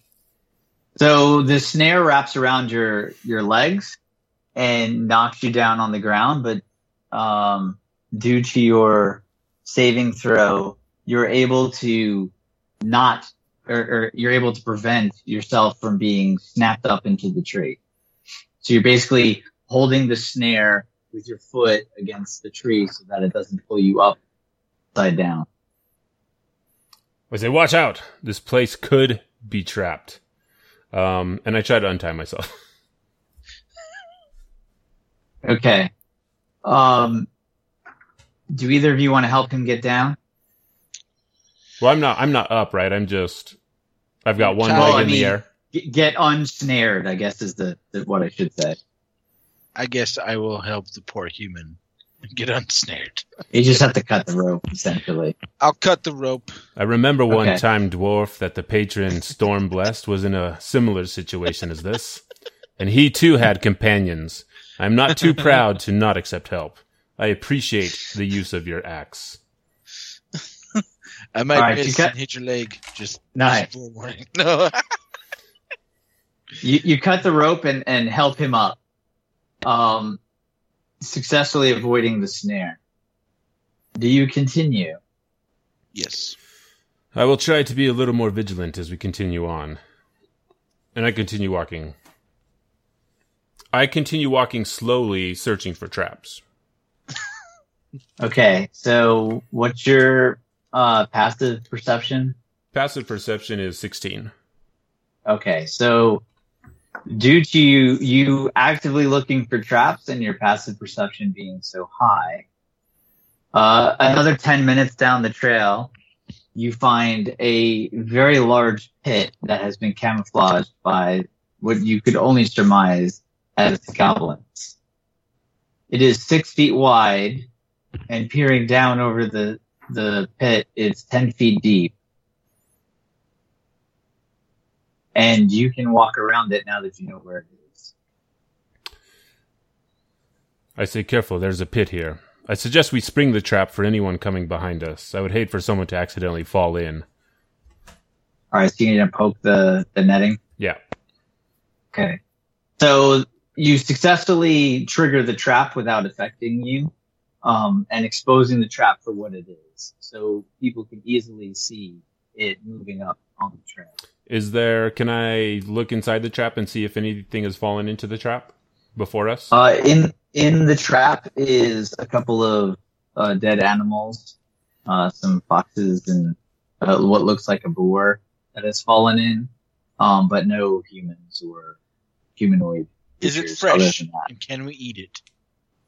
So the snare wraps around your legs and knocks you down on the ground, but due to your saving throw, you're able to not... Or you're able to prevent yourself from being snapped up into the tree. So you're basically holding the snare with your foot against the tree so that it doesn't pull you up upside down. I say, watch out. This place could be trapped. And I try to untie myself. Okay. Do either of you want to help him get down? Well, I'm not up, right? I'm just... I've got one leg in the air. Get unsnared, I guess, is the what I should say. I guess I will help the poor human get unsnared. You just have to cut the rope, essentially. I'll cut the rope. I remember one time, dwarf, that the patron Stormblessed was in a similar situation as this, and he too had companions. I'm not too proud to not accept help. I appreciate the use of your axe. I might miss and hit your leg. Just nice. No. You cut the rope and help him up, successfully avoiding the snare. Do you continue? Yes. I will try to be a little more vigilant as we continue on. And I continue walking. I continue walking slowly, searching for traps. Okay, so what's your... passive perception? Passive perception is 16. Okay, so Due to you actively looking for traps and your passive perception being so high. Another 10 minutes down the trail, you find a very large pit that has been camouflaged by what you could only surmise as goblins. It is 6 feet wide, and peering down over the pit, it's 10 feet deep. And you can walk around it now that you know where it is. I say, careful, there's a pit here. I suggest we spring the trap for anyone coming behind us. I would hate for someone to accidentally fall in. All right, so you need to poke the netting? Yeah. Okay. So you successfully trigger the trap without affecting you, and exposing the trap for what it is. So people can easily see it moving up on the trail. Can I look inside the trap and see if anything has fallen into the trap before us? In the trap is a couple of dead animals, some foxes, and what looks like a boar that has fallen in, but no humans or humanoid. Is it fresh? And can we eat it?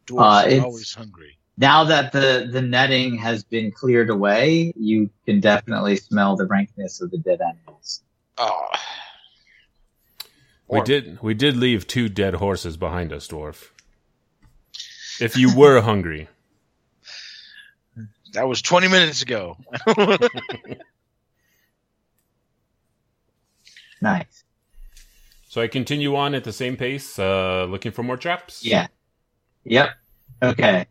Dwarves are always hungry. Now that the netting has been cleared away, you can definitely smell the rankness of the dead animals. Oh. We did leave 2 dead horses behind us, dwarf. If you were hungry. That was 20 minutes ago. Nice. So I continue on at the same pace, looking for more traps? Yeah. Yep. Okay.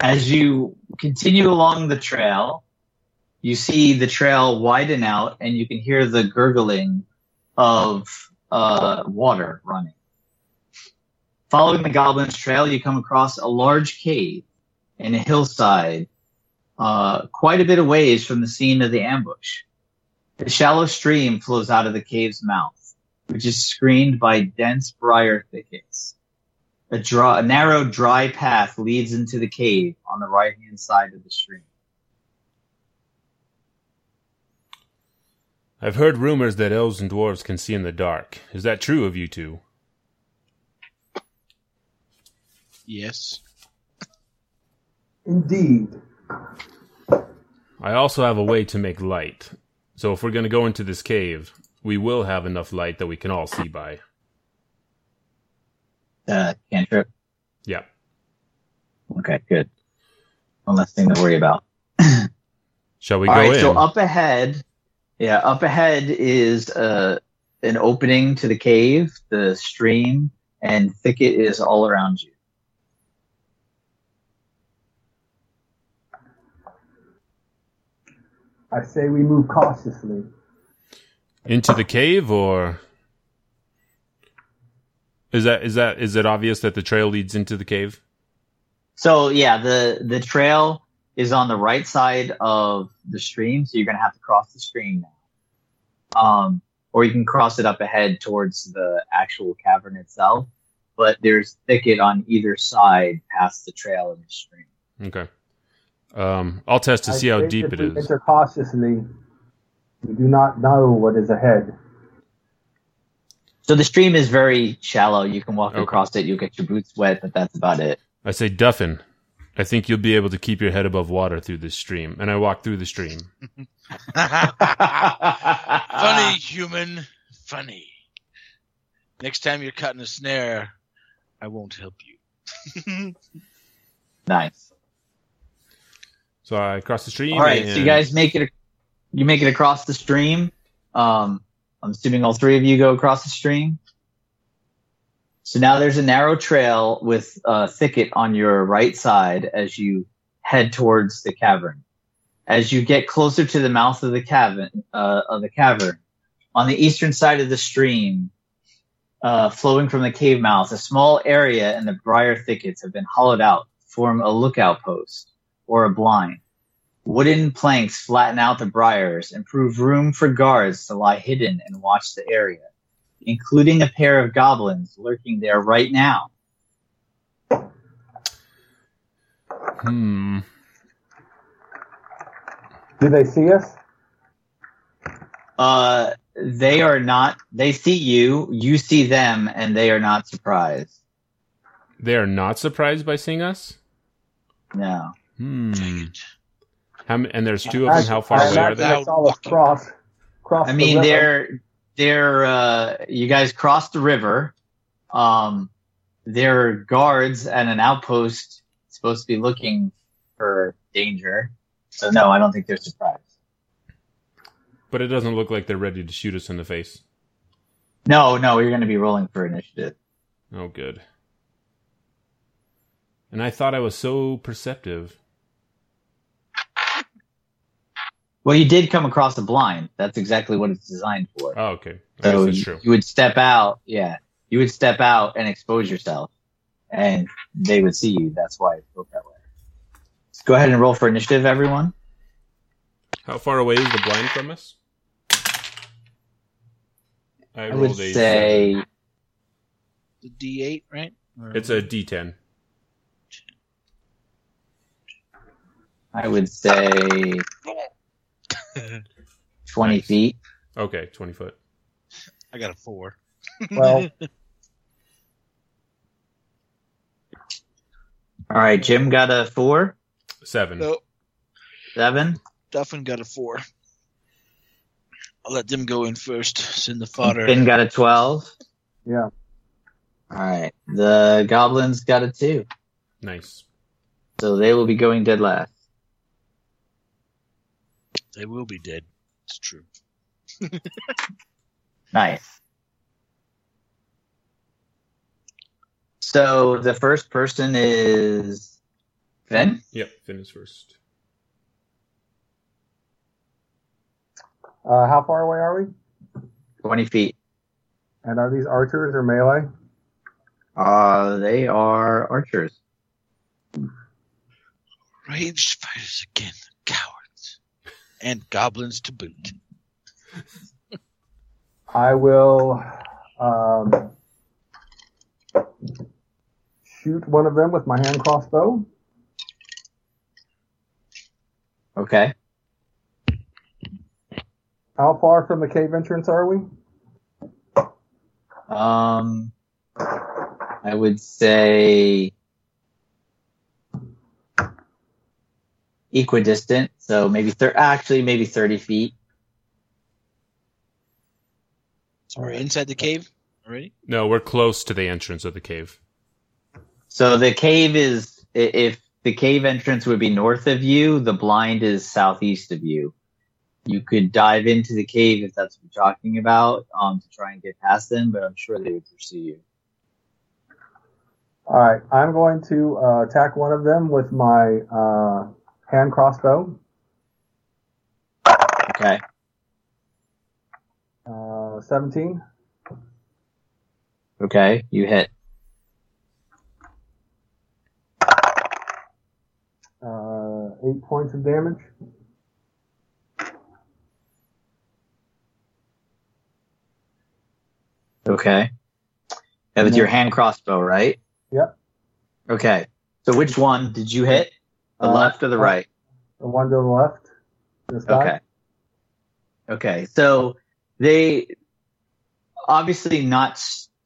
As you continue along the trail, you see the trail widen out, and you can hear the gurgling of water running. Following the goblin's trail, you come across a large cave in a hillside, quite a bit of ways from the scene of the ambush. A shallow stream flows out of the cave's mouth, which is screened by dense briar thickets. A narrow, dry path leads into the cave on the right-hand side of the stream. I've heard rumors that elves and dwarves can see in the dark. Is that true of you two? Yes. Indeed. I also have a way to make light. So if we're going to go into this cave, we will have enough light that we can all see by. Cantrip? Yeah. Okay, good. One less thing to worry about. Shall we go in? So up ahead... Yeah, up ahead is an opening to the cave, the stream, and thicket is all around you. I say we move cautiously. Into the cave, or is it obvious that the trail leads into the cave? So yeah, the trail is on the right side of the stream, so you're going to have to cross the stream now. Or you can cross it up ahead towards the actual cavern itself, but there's thicket on either side past the trail and the stream. Okay. I'll test to see how deep it is. If we enter cautiously, we do not know what is ahead. So the stream is very shallow. You can walk across it, you'll get your boots wet, but that's about it. I say, Duffin, I think you'll be able to keep your head above water through this stream. And I walk through the stream. Funny, human. Funny. Next time you're cutting a snare, I won't help you. Nice. So I cross the stream. All right, so you guys make it across the stream. I'm assuming all 3 of you go across the stream. So now there's a narrow trail with a thicket on your right side as you head towards the cavern. As you get closer to the mouth of the cavern, on the eastern side of the stream, flowing from the cave mouth, a small area in the briar thickets have been hollowed out to form a lookout post or a blind. Wooden planks flatten out the briars and prove room for guards to lie hidden and watch the area, including a pair of goblins lurking there right now. Do they see us? They are not. They see you. You see them, and they are not surprised. They are not surprised by seeing us? No. Hmm. And there's two of them. How far away are they? That's all across. I mean, they're. You guys crossed the river. There are guards and an outpost supposed to be looking for danger. So no, I don't think they're surprised. But it doesn't look like they're ready to shoot us in the face. No, you're going to be rolling for initiative. Oh, good. And I thought I was so perceptive. Well, you did come across a blind. That's exactly what it's designed for. Oh, okay. So that's true. You would step out, and expose yourself, and they would see you. That's why it looked that way. Let's go ahead and roll for initiative, everyone. How far away is the blind from us? I would say the D8, right? Or it's a D10. I would say 20 nice. Feet. Okay, 20 foot. I got a 4. Well, all right, Jim got a 4. 7. Nope. 7. Duffin got a 4. I'll let them go in first. It's in the fodder. Finn got a 12. Yeah. All right. The goblins got a 2. Nice. So they will be going dead last. They will be dead. It's true. Nice. So the first person is Finn? Yep, Finn is first. How far away are we? 20 feet. And are these archers or melee? They are archers. Ranged spiders again, cowards. And goblins to boot. I will shoot one of them with my hand crossbow. Okay. How far from the cave entrance are we? I would say equidistant, so maybe maybe 30 feet. So we're inside the cave already? No, we're close to the entrance of the cave. So the cave is, if the cave entrance would be north of you, the blind is southeast of you. You could dive into the cave if that's what you're talking about to try and get past them, but I'm sure they would pursue you. All right. I'm going to attack one of them with my hand crossbow. Okay. 17. Okay. You hit. 8 points of damage. Okay. That was your hand crossbow, right? Yep. Okay. So which one did you hit? The left or the right? The one to the left. This guy. Okay. So they obviously not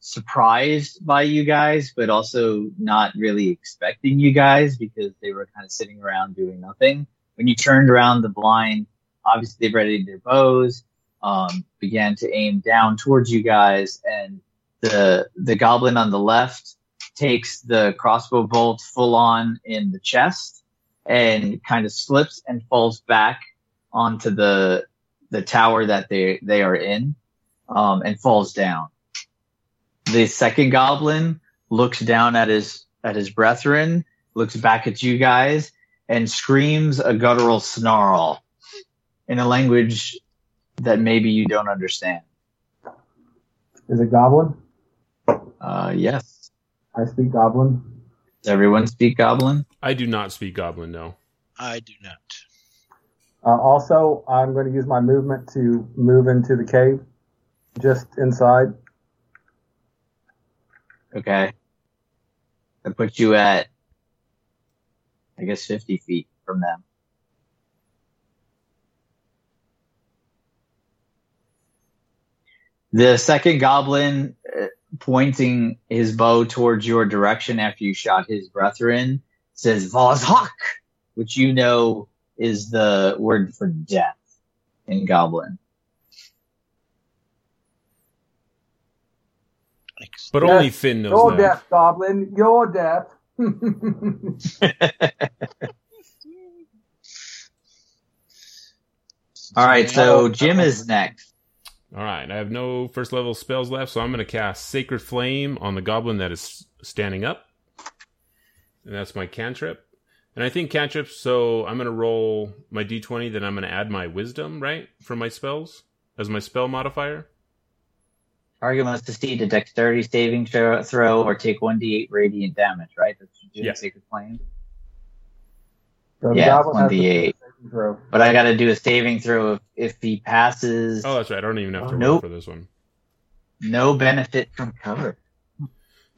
surprised by you guys, but also not really expecting you guys because they were kind of sitting around doing nothing. When you turned around the blind, obviously they readied their bows. Began to aim down towards you guys, and the goblin on the left takes the crossbow bolt full on in the chest and kind of slips and falls back onto the tower that they are in, and falls down. The second goblin looks down at his brethren, looks back at you guys, and screams a guttural snarl in a language that maybe you don't understand. Is it Goblin? Yes. I speak Goblin. Does everyone speak Goblin? I do not speak Goblin, no. I do not. Also, I'm going to use my movement to move into the cave, just inside. Okay. That puts you at, 50 feet from them. The second goblin, pointing his bow towards your direction after you shot his brethren, says Vazhak, which you know is the word for death in Goblin. But only Finn knows that. Your death, Goblin. Your death. All right, so Jim is next. All right, I have no first level spells left, so I'm going to cast Sacred Flame on the goblin that is standing up. And that's my cantrip. And I think cantrips, so I'm going to roll my d20, then I'm going to add my wisdom, right, from my spells as my spell modifier. Target must succeed a dexterity saving throw or take 1d8 radiant damage, right? That's doing Sacred Flame. So yeah, 1d8. But I got to do a saving throw if he passes. Oh, that's right. I don't even have to roll for this one. No benefit from cover.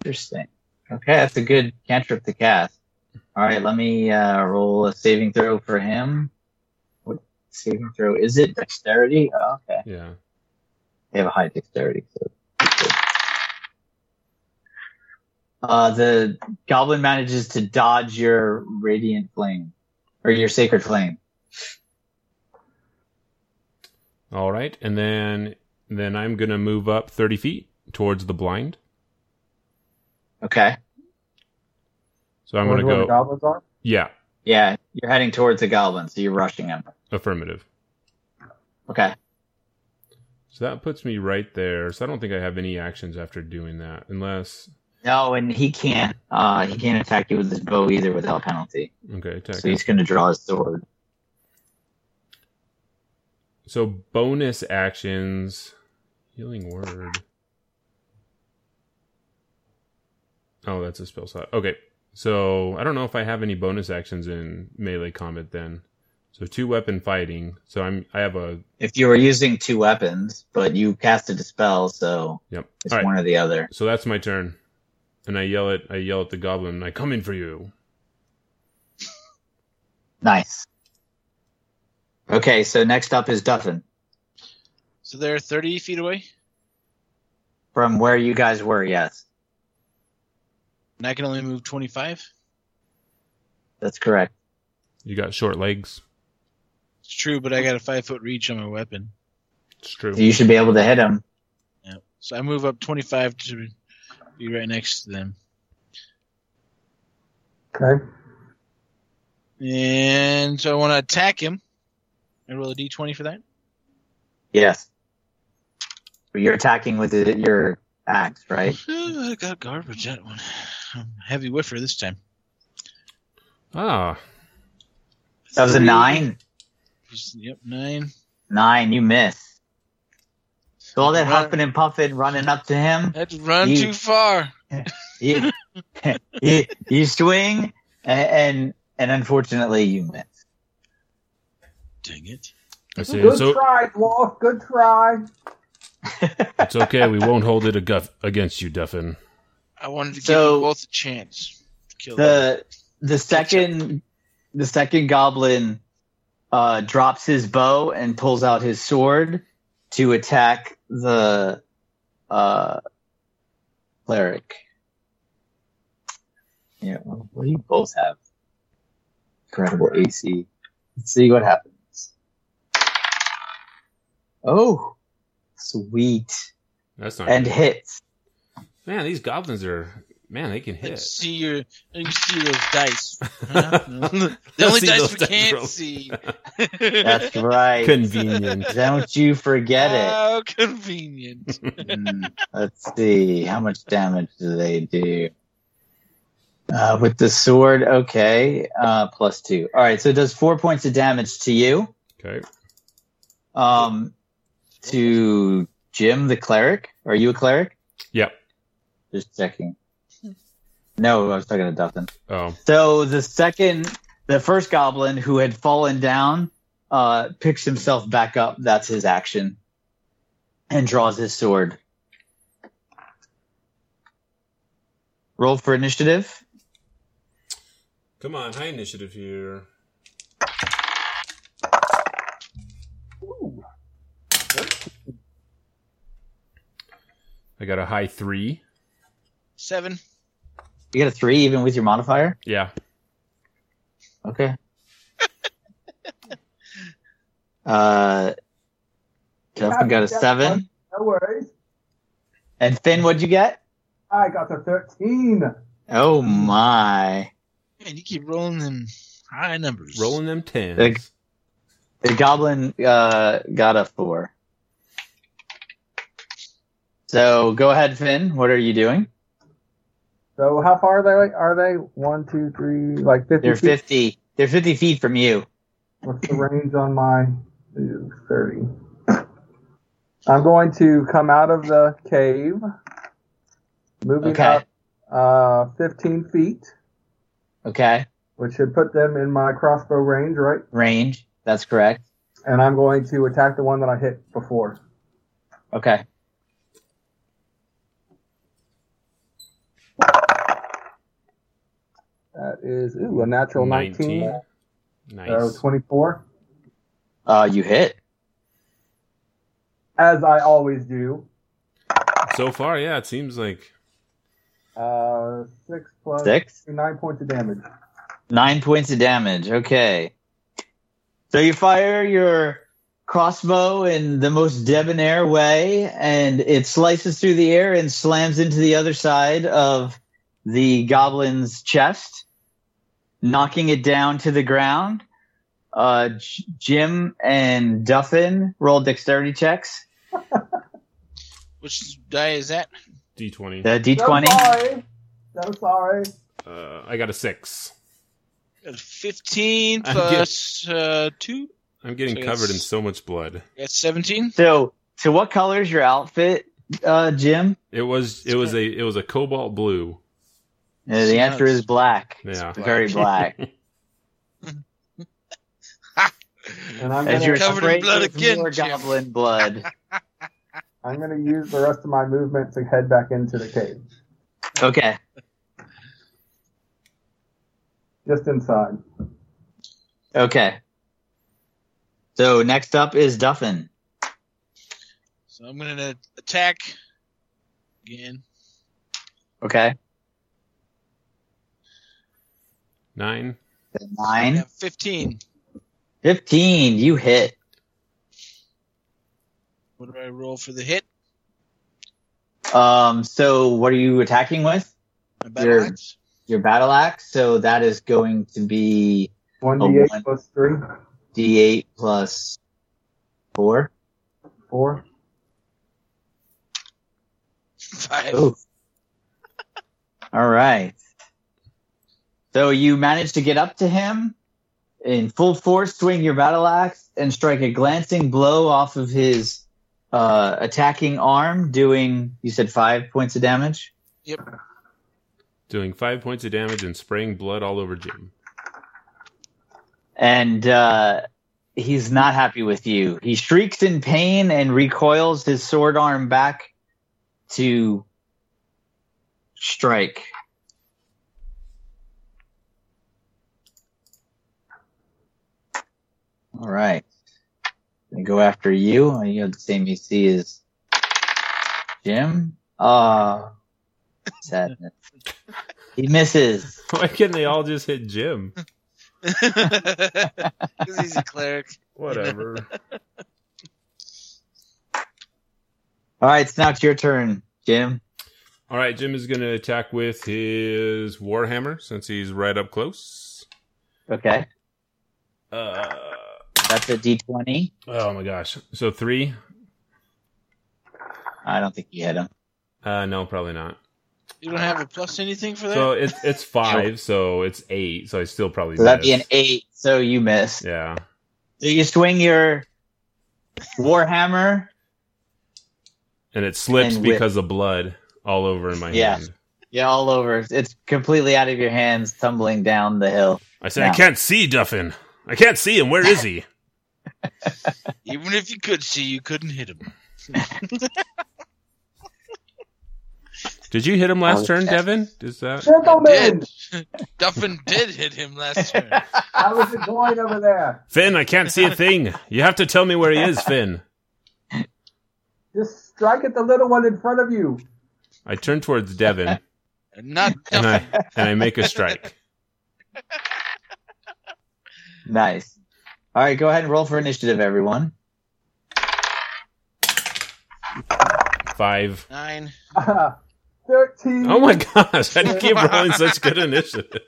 Interesting. Okay, that's a good cantrip to cast. All right, let me roll a saving throw for him. What saving throw is it? Dexterity? Oh, okay. Yeah. They have a high dexterity. So the goblin manages to dodge your radiant flame or your sacred flame. All right, and then I'm going to move up 30 feet towards the blind. Okay. So I'm going to go... Where the goblins are? Yeah. Yeah, you're heading towards the goblin, so you're rushing him. Affirmative. Okay. So that puts me right there. So I don't think I have any actions after doing that, unless... No, and he can't attack you with his bow either without penalty. Okay, attack. So he's going to draw his sword. So bonus actions, healing word. Oh, that's a spell slot. Okay, so I don't know if I have any bonus actions in melee combat then. So two weapon fighting. So I have a. If you were using two weapons, but you casted a spell, so it's all right. One or the other. So that's my turn, and I yell at the goblin. I come in for you. Nice. Okay, so next up is Duffin. So they're 30 feet away? From where you guys were, yes. And I can only move 25? That's correct. You got short legs. It's true, but I got a 5-foot reach on my weapon. It's true. So you should be able to hit him. Yeah. So I move up 25 to be right next to them. Okay. And so I want to attack him. I roll a d20 for that? Yes. You're attacking with your axe, right? Oh, I got garbage that one. Heavy whiffer this time. Ah. That was a 9? Yep, 9. 9, you miss. So all that huffing and puffing, running up to him. That's too far. You swing, and unfortunately you miss. Dang it. Good try, Dwarf. Good try. It's okay. We won't hold it against you, Duffin. I wanted to give you both a chance to kill the second goblin drops his bow and pulls out his sword to attack the cleric. Yeah, well, you both have incredible AC. Let's see what happens. Oh, sweet. That's not and good. Hits. Man, these goblins are... Man, they can hit. I can see those dice. The only dice we can't see. That's right. Convenient. Don't you forget it. How convenient. Let's see. How much damage do they do? With the sword, okay. +2. All right, so it does 4 points of damage to you. Okay. To Jim the cleric. Are you a cleric? Yep. Just checking. No, I was talking to Dustin. Oh. So the first goblin who had fallen down picks himself back up. That's his action. And draws his sword. Roll for initiative. Come on, high initiative here. I got a high 3. 7. You got a 3 even with your modifier? Yeah. Okay. Justin got a 7. No worries. And Finn, what'd you get? I got a 13. Oh my. Man, you keep rolling them high numbers. Rolling them 10s. The goblin got a 4. So go ahead, Finn. What are you doing? So how far are they? 1, 2, 3, like 50 They're 50 feet? They're 50 feet from you. What's the range on my 30? I'm going to come out of the cave, moving up 15 feet. Okay. Which should put them in my crossbow range, right? Range, that's correct. And I'm going to attack the one that I hit before. Okay. That is a natural 19. Nice. So 24. You hit. As I always do. So far, yeah, it seems like. 6 plus 6? 9 points of damage. 9 points of damage, okay. So you fire your crossbow in the most debonair way, and it slices through the air and slams into the other side of the goblin's chest, knocking it down to the ground. Jim and Duffin roll dexterity checks. Which die is that? D20. The D20. I'm sorry. I got a 6. 15 plus 2. I'm getting covered in so much blood. That's 17. So what color is your outfit, Jim? It was a cobalt blue. Yeah, the answer is black. Yeah. It's very black. And I'm as you're covered in blood again, more goblin blood. I'm going to use the rest of my movement to head back into the cave. Okay. Just inside. Okay. So next up is Duffin. So I'm going to attack again. Okay. 9. 9. 15. 15, you hit. What do I roll for the hit? So what are you attacking with? My battle axe. Your battle axe. So that is going to be 1d8 plus 3. D8 plus 4. 4. 5. Ooh. All right. So you managed to get up to him. In full force, swing your battle axe and strike a glancing blow off of his attacking arm, doing, you said 5 points of damage? Yep. Doing 5 points of damage and spraying blood all over Jim. And he's not happy with you. He shrieks in pain and recoils his sword arm back to strike. All right. They go after you. You have the same AC as Jim. Sadness. He misses. Why couldn't they all just hit Jim? Because he's a cleric. Whatever. All right, it's now it's your turn, Jim. All right, Jim is going to attack with his warhammer since he's right up close. Okay. That's a D20. Oh, my gosh. So 3? I don't think you hit him. No, probably not. You don't have a plus anything for that? So it's 5, so it's 8, so I still probably miss. That'd be an 8, so you miss. Yeah. So you swing your warhammer. And it slips because of blood all over in my hand. Yeah, all over. It's completely out of your hands, tumbling down the hill. I said, I can't see Duffin. I can't see him. Where is he? Even if you could see, you couldn't hit him. Did you hit him last turn, Devin? Is that... Duffin did hit him last turn. How was it going over there? Finn, I can't see a thing. You have to tell me where he is, Finn. Just strike at the little one in front of you. I turn towards Devin. Not Devin. And I make a strike. Nice. All right, go ahead and roll for initiative, everyone. 5. 9. 13. Oh my gosh, how do you keep rolling such good initiative?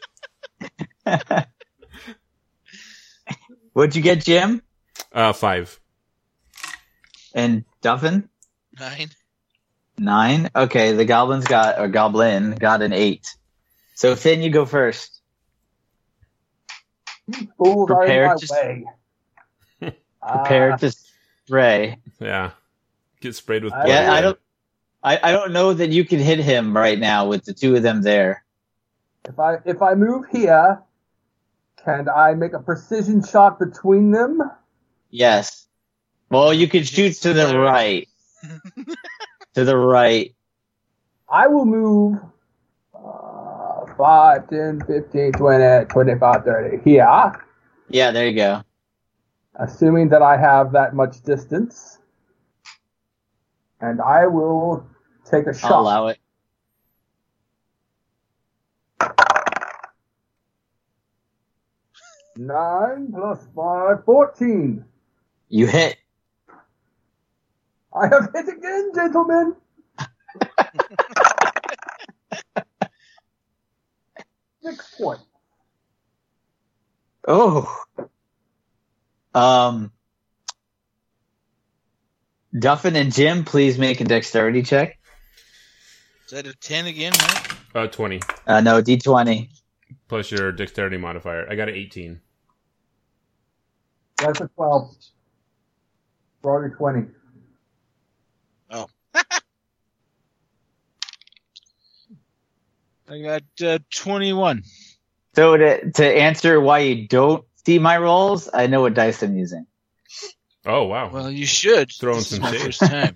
What'd you get, Jim? 5. And Duffin? 9. Okay, the goblin got an 8. So Finn, you go first. Ooh, prepare to spray. Yeah, get sprayed with blood. Yeah, I don't know that you can hit him right now with the two of them there. If I move here, can I make a precision shot between them? Yes. Well, you can shoot to the right. To the right. I will move 5, 10, 15, 20, 25, 30. Here. Yeah, there you go. Assuming that I have that much distance. And I will take a shot. I'll allow it. Nine plus 5, 14. You hit. I have hit again, gentlemen. Point. Oh. Duffin and Jim, please make a dexterity check. Is that a 10 again, right? 20. No, D20. Plus your dexterity modifier. I got an 18. That's a 12. Roll your 20. Oh. I got 21. So to answer why you don't see my rolls, I know what dice I'm using. Oh, wow. Well, you should. Throwing some shade. First time.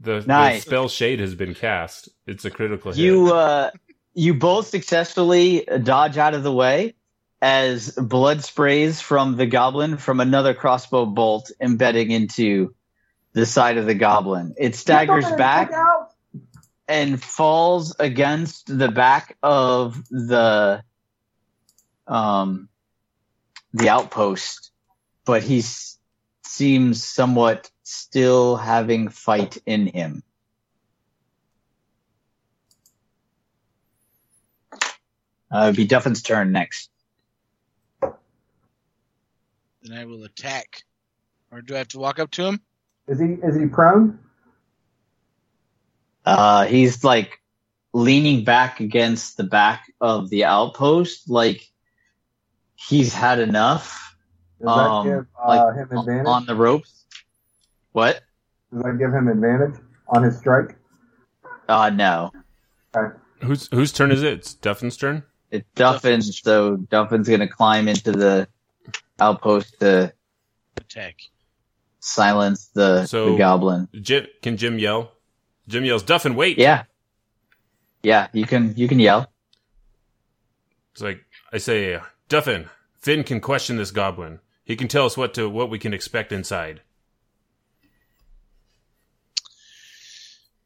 The spell shade has been cast. It's a critical hit. You both successfully dodge out of the way as blood sprays from the goblin from another crossbow bolt embedding into the side of the goblin. It staggers back. And falls against the back of the outpost, but he seems somewhat still having fight in him. It'd be Duffin's turn next. Then I will attack, or do I have to walk up to him? Is he prone? He's like leaning back against the back of the outpost, like he's had enough. Does that give him advantage on the ropes? What? Does that give him advantage on his strike? No. Okay. Whose turn is it? It's Duffin's turn? It's Duffin's, so Duffin's going to climb into the outpost to attack, silence the goblin. Can Jim yell? Jim yells, "Duffin, wait!" Yeah, you can yell. It's like I say, "Duffin, Finn can question this goblin. He can tell us what we can expect inside."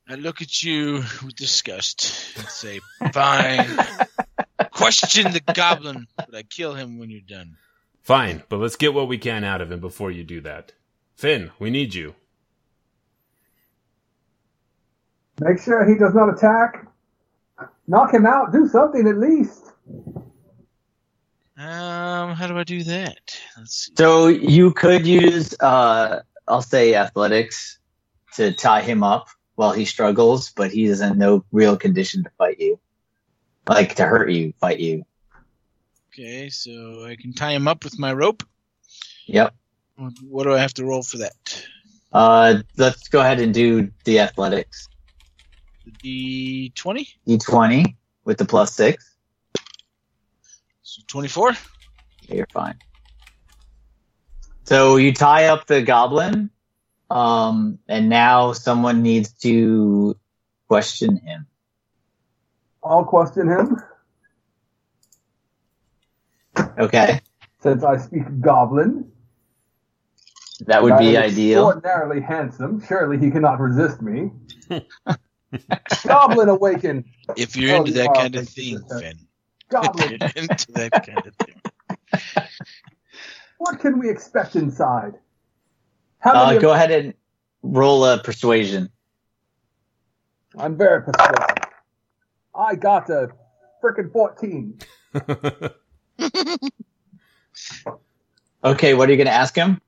I look at you with disgust and say, "Fine, question the goblin, but I kill him when you're done." Fine, but let's get what we can out of him before you do that. Finn, we need you. Make sure he does not attack. Knock him out. Do something at least. How do I do that? Let's see. So you could use, I'll say, athletics to tie him up while he struggles, but he is in no real condition to fight you, like to hurt you, fight you. Okay, so I can tie him up with my rope. Yep. What do I have to roll for that? Let's go ahead and do the athletics. D20? D20 with the plus 6. So 24? Okay, you're fine. So you tie up the goblin, and now someone needs to question him. I'll question him. Okay. Since I speak goblin. That would be ideal. Ordinarily handsome. Surely he cannot resist me. Goblin awaken. If you're into that kind of thing, Finn. Goblin. Into that kind of thing. What can we expect inside? Go ahead and roll a persuasion. I'm very persuasive. I got a frickin' 14. Okay, what are you going to ask him?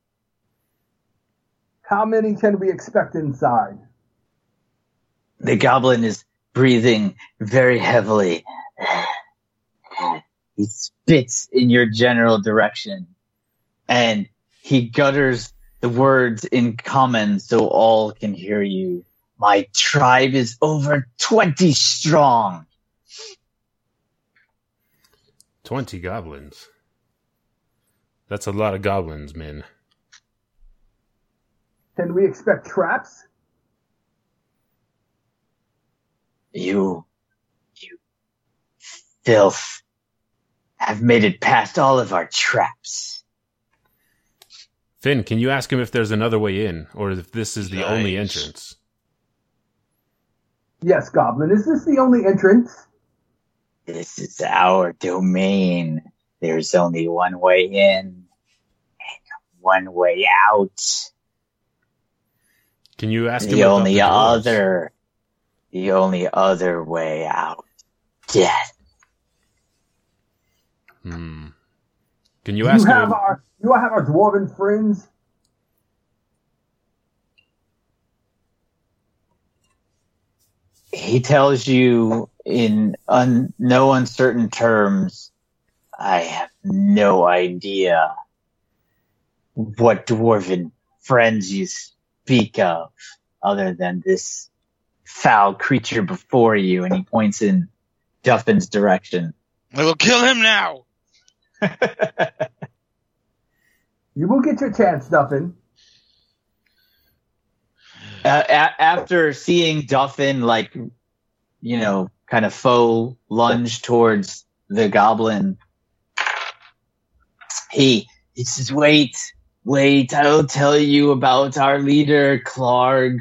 How many can we expect inside? The goblin is breathing very heavily. He spits in your general direction, and he gutters the words in common so all can hear you. My tribe is over 20 strong. 20 goblins. That's a lot of goblins, men. Can we expect traps? You filth have made it past all of our traps. Finn, can you ask him if there's another way in, or if this is the only entrance? Yes, Goblin, is this the only entrance? This is our domain. There's only one way in and one way out. Can you ask him about the other? The only other way out, death. Can you ask him? Do I have our dwarven friends? He tells you in no uncertain terms, I have no idea what dwarven friends you speak of other than this foul creature before you, and he points in Duffin's direction. I will kill him now! You will get your chance, Duffin. After seeing Duffin, kind of faux lunge towards the goblin, he says, wait, I will tell you about our leader, Clarg.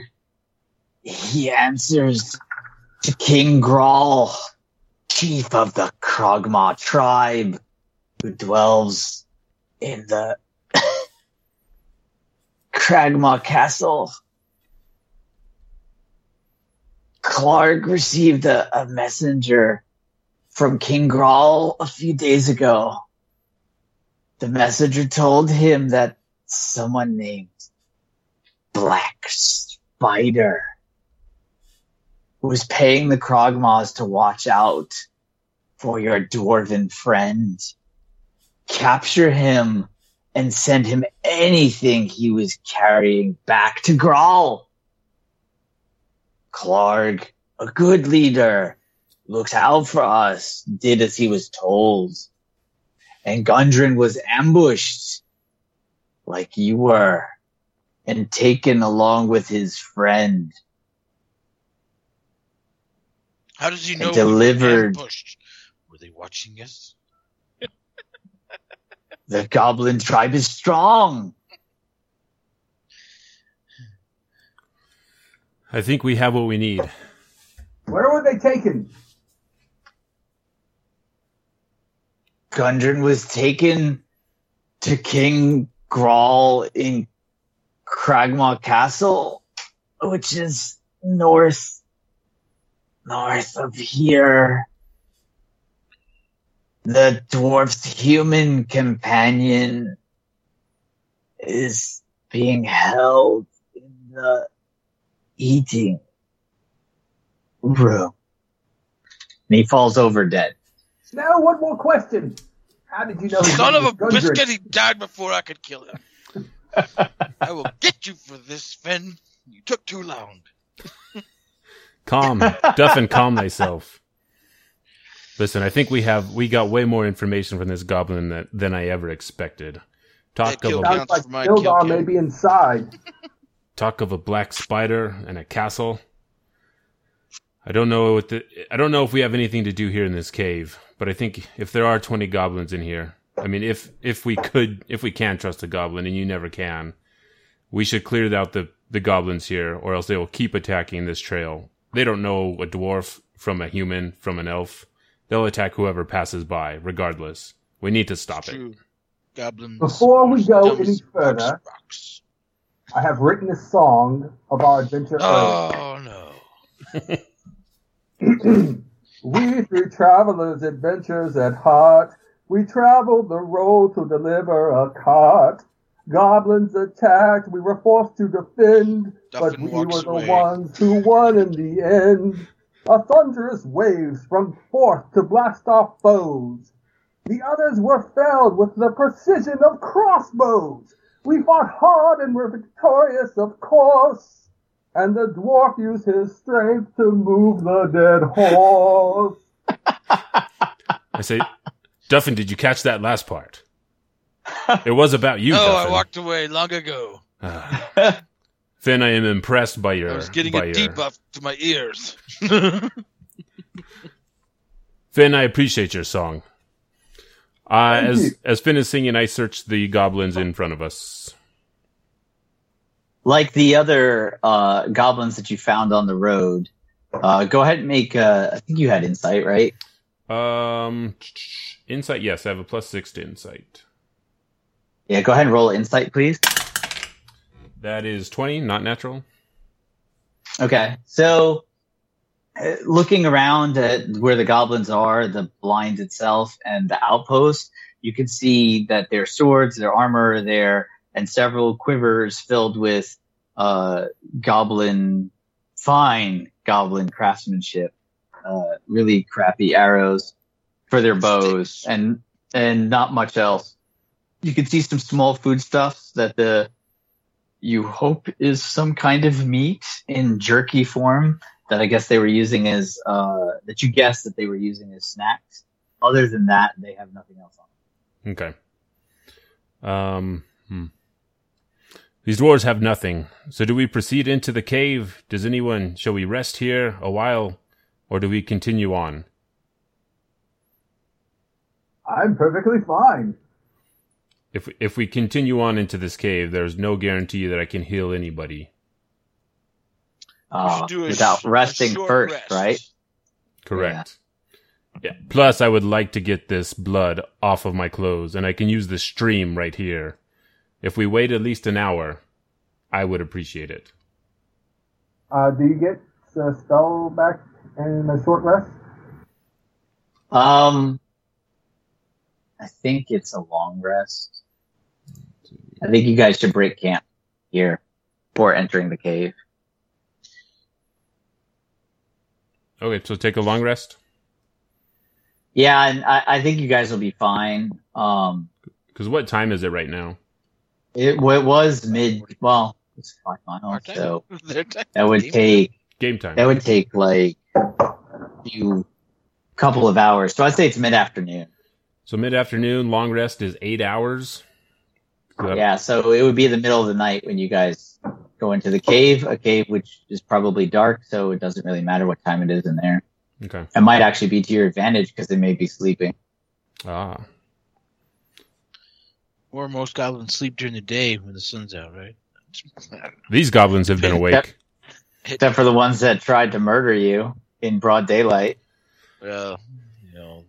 He answers to King Grol, chief of the Cragmaw tribe, who dwells in the Cragmaw Castle. Clark received a messenger from King Grol a few days ago. The messenger told him that someone named Black Spider was paying the Cragmaws to watch out for your dwarven friend. Capture him and send him anything he was carrying back to Grol. Clark, a good leader, looks out for us, did as he was told. And Gundren was ambushed like you were and taken along with his friend. How does he know delivered? Were they watching us? The goblin tribe is strong. I think we have what we need. Where were they taken? Gundren was taken to King Grol in Cragmaw Castle, which is north of here. The dwarf's human companion is being held in the eating room. And he falls over dead. Now, one more question. How did you know? Son of a biscuit, he died before I could kill him. I will get you for this, Finn. You took too long. Calm. Duffin, calm thyself. Listen, I think we got way more information from this goblin than I ever expected. Sildar may be inside. Talk of a black spider and a castle. I don't know if we have anything to do here in this cave, but I think if there are 20 goblins in here, I mean, if we can trust a goblin, and you never can, we should clear out the goblins here, or else they will keep attacking this trail They don't know a dwarf from a human, from an elf. They'll attack whoever passes by, regardless. We need to stop it. Goblins, before we go any further, rocks. I have written a song of our adventure. Oh, no. We three travelers, adventures at heart. We traveled the road to deliver a cart. Goblins attacked. We were forced to defend, Duffin but we were the ones who won in the end. A thunderous wave sprung forth to blast our foes. The others were felled with the precision of crossbows. We fought hard and were victorious, of course. And the dwarf used his strength to move the dead horse. I say, Duffin, did you catch that last part? It was about you, Duffin. No, I walked away long ago. Finn, I am impressed by your... I was getting a debuff to my ears. Finn, I appreciate your song. As Finn is singing, I search the goblins in front of us. Like the other goblins that you found on the road, go ahead and make... I think you had insight, right? Insight, yes. I have a +6 to insight. Yeah, go ahead and roll insight, please. That is 20, not natural. Okay, so looking around at where the goblins are, the blind itself, and the outpost, you can see that their swords, their armor are there, and several quivers filled with fine goblin craftsmanship. Really crappy arrows for their bows and not much else. You can see some small foodstuffs that you hope is some kind of meat in jerky form that I guess they were using as that you guessed that they were using as snacks. Other than that, they have nothing else on. Okay. These dwarves have nothing. So do we proceed into the cave? Shall we rest here a while? Or do we continue on? I'm perfectly fine. If we continue on into this cave, there's no guarantee that I can heal anybody. Without resting first, right? Correct. Yeah. Plus, I would like to get this blood off of my clothes, and I can use the stream right here. If we wait at least an hour, I would appreciate it. Do you get the spell back? And a short rest? I think it's a long rest. I think you guys should break camp here before entering the cave. Okay, so take a long rest? Yeah, and I think you guys will be fine. 'Cause what time is it right now? It was mid... Well, it's 5 miles, so that would take... Game time. That would take like... couple of hours. So I'd say it's mid-afternoon. So mid-afternoon, long rest is 8 hours. Yeah, so it would be the middle of the night when you guys go into the cave, a cave which is probably dark, so it doesn't really matter what time it is in there. Okay. It might actually be to your advantage because they may be sleeping. Ah. Or most goblins sleep during the day when the sun's out, right? These goblins have been awake. Except for the ones that tried to murder you. In broad daylight. Well,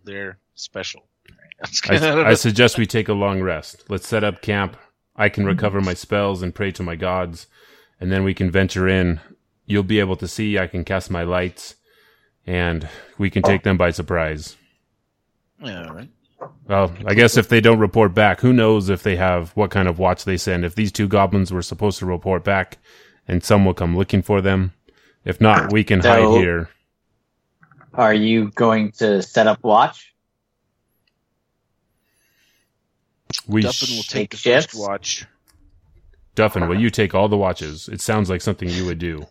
they're special. I suggest we take a long rest. Let's set up camp. I can recover my spells and pray to my gods, and then we can venture in. You'll be able to see. I can cast my lights, and we can take them by surprise. Yeah, all right. Well, I guess if they don't report back, who knows if they have what kind of watch they send. If these two goblins were supposed to report back, and some will come looking for them. If not, we can hide here. Are you going to set up watch? Duffin will take the first watch. Duffin, will you take all the watches? It sounds like something you would do.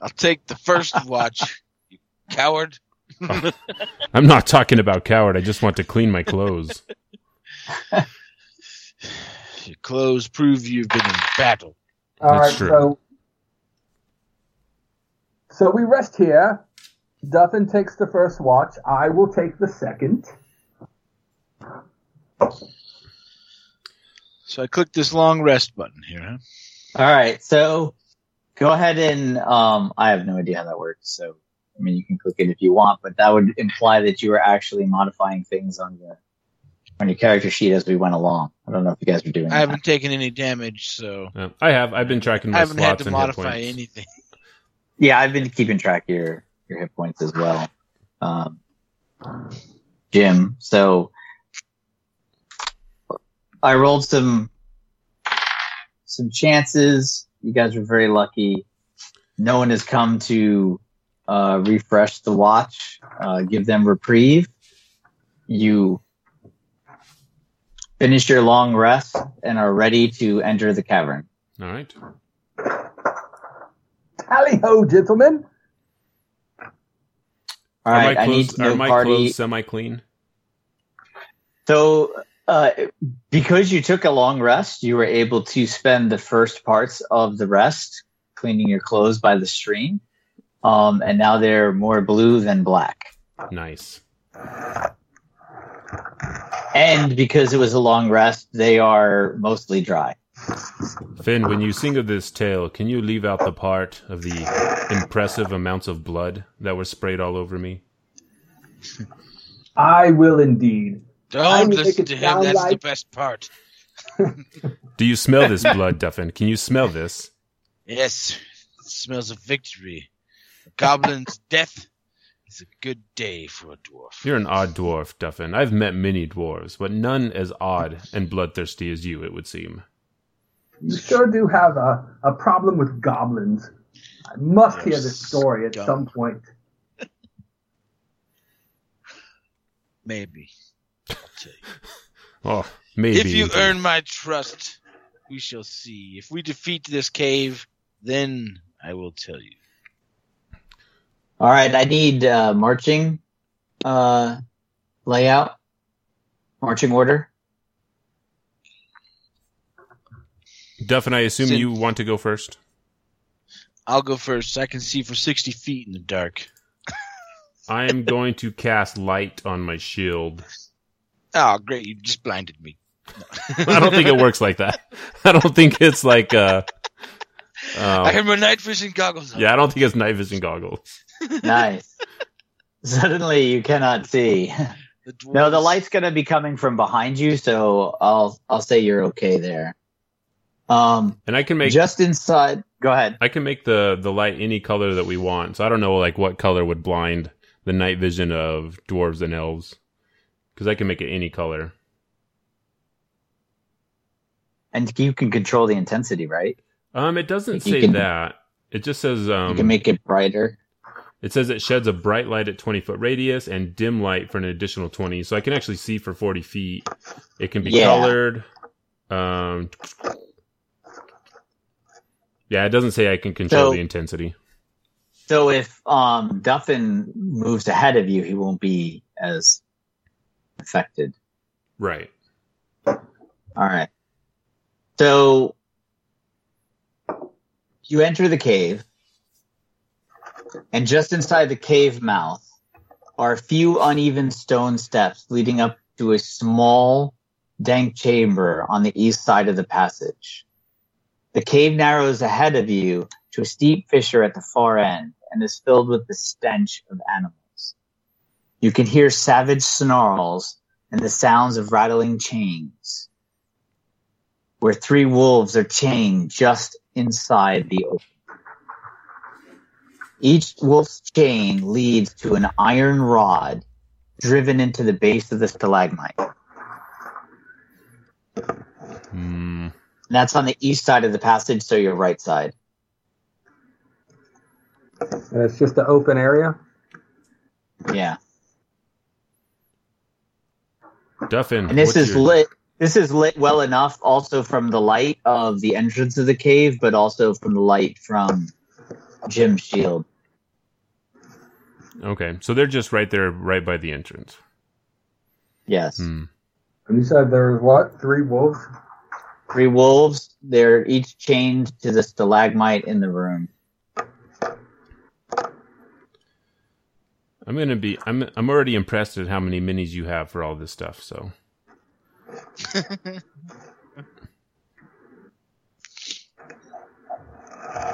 I'll take the first watch, you coward. Oh, I'm not talking about coward. I just want to clean my clothes. Your clothes prove you've been in battle. That's true. So we rest here. Duffin takes the first watch. I will take the second. So I click this long rest button here. Huh? All right. So Go ahead and I have no idea how that works, so I mean you can click it if you want, but that would imply that you were actually modifying things on your character sheet as we went along. I don't know if you guys were doing that. I haven't taken any damage, so I have. I've been tracking my slots and hit points. I haven't had to modify anything. Yeah, I've been keeping track of your hit points as well, Jim. So I rolled some chances. You guys were very lucky. No one has come to refresh the watch, give them reprieve. You finish your long rest and are ready to enter the cavern. All right. Alley-ho, gentlemen. All right, I need to know party. Are my clothes semi-clean? So... because you took a long rest, you were able to spend the first parts of the rest cleaning your clothes by the stream. And now they're more blue than black. Nice. And because it was a long rest, they are mostly dry. Finn, when you sing of this tale, can you leave out the part of the impressive amounts of blood that were sprayed all over me? I will indeed. Don't listen to him, that's the best part. Do you smell this blood, Duffin? Can you smell this? Yes, it smells of victory. A goblin's death is a good day for a dwarf. You're an odd dwarf, Duffin. I've met many dwarves, but none as odd and bloodthirsty as you, it would seem. You sure do have a problem with goblins. I must hear this story at some point. Maybe. Oh, maybe. If you earn my trust, we shall see. If we defeat this cave, then I will tell you. All right, I need marching layout, marching order. Duffin, I assume you want to go first? I'll go first. I can see for 60 feet in the dark. I am going to cast light on my shield. Oh, great. You just blinded me. I don't think it works like that. I don't think it's like... I have my night vision goggles on. Yeah, I don't think it's night vision goggles. Nice. Suddenly you cannot see. No, the light's going to be coming from behind you, so I'll say you're okay there. And I can make... Just inside... Go ahead. I can make the light any color that we want, so I don't know like what color would blind the night vision of dwarves and elves. Because I can make it any color. And you can control the intensity, right? It doesn't say that. It just says... you can make it brighter. It says it sheds a bright light at 20-foot radius and dim light for an additional 20. So I can actually see for 40 feet. It can be colored. Yeah, it doesn't say I can control the intensity. So if Duffin moves ahead of you, he won't be as... affected. Right. All right. So you enter the cave, and just inside the cave mouth are a few uneven stone steps leading up to a small, dank chamber on the east side of the passage. The cave narrows ahead of you to a steep fissure at the far end and is filled with the stench of animals. You can hear savage snarls and the sounds of rattling chains, where three wolves are chained just inside the open. Each wolf's chain leads to an iron rod driven into the base of the stalagmite. Mm. That's on the east side of the passage, so your right side. And it's just an open area? Yeah. Duffin, and this is lit well enough also from the light of the entrance of the cave, but also from the light from Jim's shield. Okay, so they're just right there, right by the entrance. Yes. Hmm. And you said there was what? Three wolves? Three wolves. They're each chained to the stalagmite in the room. I'm already impressed at how many minis you have for all this stuff, so.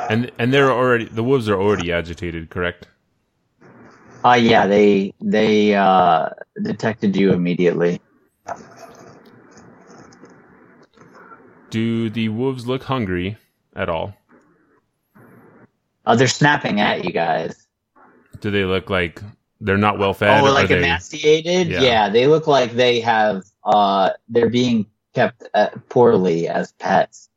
And they're already, the wolves are already agitated, correct? Yeah, they detected you immediately. Do the wolves look hungry at all? They're snapping at you guys. Do they look like they're not well fed? Oh, like emaciated? Yeah, they look like they have, they're being kept poorly as pets.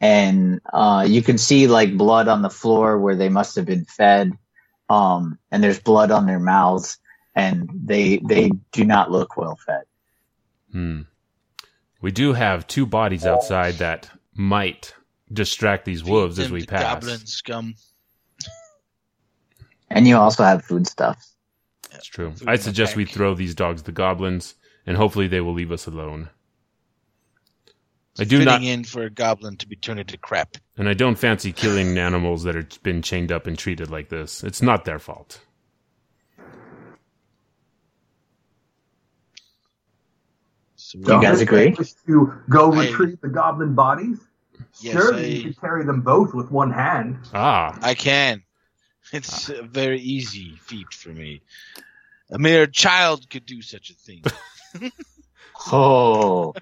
And you can see like blood on the floor where they must have been fed. And there's blood on their mouths, and they do not look well fed. Hmm. We do have two bodies outside that might distract these wolves as we pass. Goblin scum. And you also have foodstuffs. That's true. I suggest we throw these dogs the goblins, and hopefully they will leave us alone. I do not in for a goblin to be turned into crap. And I don't fancy killing animals that have been chained up and treated like this. It's not their fault. So you guys agree? To go retrieve the goblin bodies? Yes, surely you can carry them both with one hand. Ah, I can. It's a very easy feat for me. A mere child could do such a thing. Oh.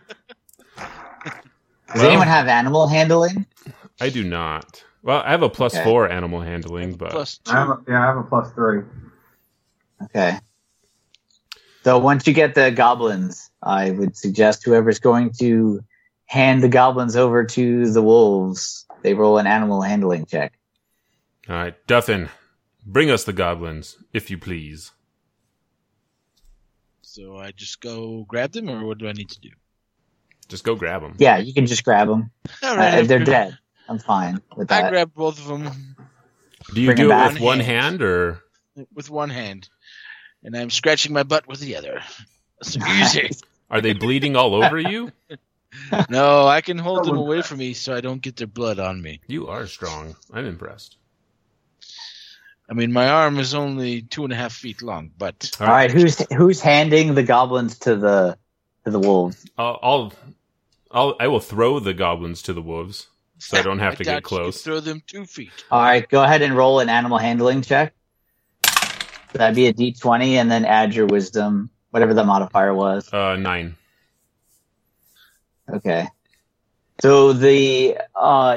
Does anyone have animal handling? I do not. Well, I have a plus 4 animal handling, but +2. I have a plus 3. Okay. So once you get the goblins, I would suggest whoever's going to hand the goblins over to the wolves, they roll an animal handling check. All right, Duffin, bring us the goblins, if you please. So I just go grab them, or what do I need to do? Just go grab them. Yeah, you can just grab them. All right, they're dead. I'm fine with that. I grab both of them. Do you do it with one hand, or? With one hand. And I'm scratching my butt with the other. That's easy. Are they bleeding all over you? No, I can hold them away from me so I don't get their blood on me. You are strong. I'm impressed. I mean, my arm is only 2.5 feet long, but... All right, who's handing the goblins to the wolves? I will throw the goblins to the wolves, so I don't have to get close. Throw them 2 feet. All right, go ahead and roll an animal handling check. That'd be a d20, and then add your wisdom, whatever the modifier was. 9. Okay. So the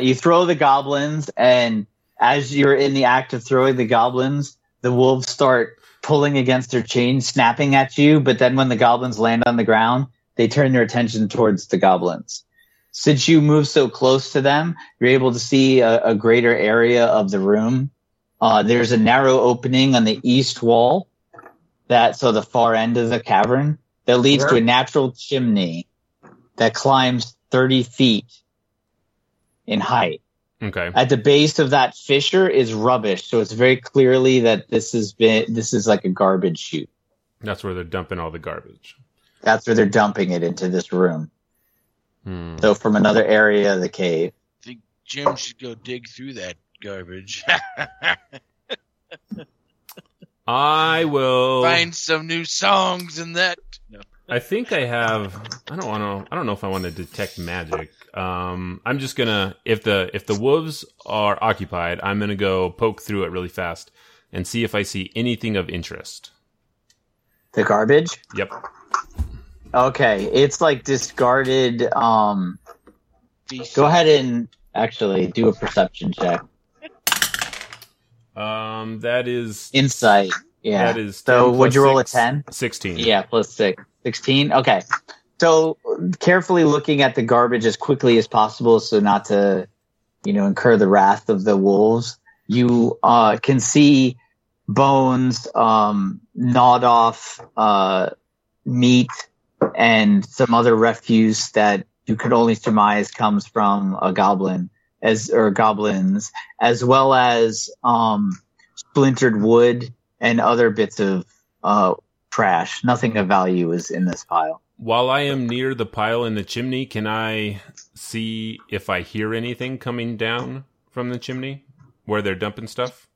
you throw the goblins, and as you're in the act of throwing the goblins, the wolves start pulling against their chain, snapping at you, but then when the goblins land on the ground, they turn their attention towards the goblins. Since you move so close to them, you're able to see a greater area of the room. There's a narrow opening on the east wall, so the far end of the cavern, that leads to a natural chimney that climbs 30 feet in height. Okay. At the base of that fissure is rubbish, so it's very clearly that this is like a garbage chute. That's where they're dumping all the garbage. That's where they're dumping it into this room. Hmm. So from another area of the cave. I think Jim should go dig through that garbage. I will find some new songs in that. No. I think I have. I don't know if I want to detect magic. I'm just gonna. If the wolves are occupied, I'm gonna go poke through it really fast and see if I see anything of interest. The garbage? Yep. Okay, it's like discarded. Go ahead and actually do a perception check. That is insight. Yeah. That is. So would you roll a 10? 16. Yeah, plus 6. 16. Okay. So carefully looking at the garbage as quickly as possible, so not to, incur the wrath of the wolves. You can see bones, gnawed off meat, and some other refuse that you could only surmise comes from a goblin, or goblins, as well as splintered wood and other bits of trash. Nothing of value is in this pile. While I am near the pile in the chimney, can I see if I hear anything coming down from the chimney where they're dumping stuff?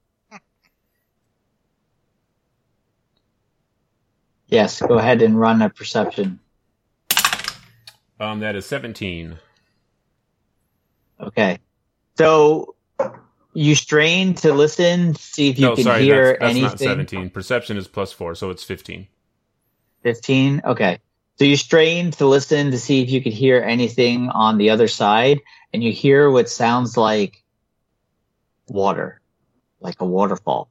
Yes, go ahead and run a perception. That is 17. Okay. So You strain to listen, see if you hear anything. That's not 17. Perception is +4, so it's 15. 15? Okay. So you strain to listen to see if you could hear anything on the other side, and you hear what sounds like water, like a waterfall.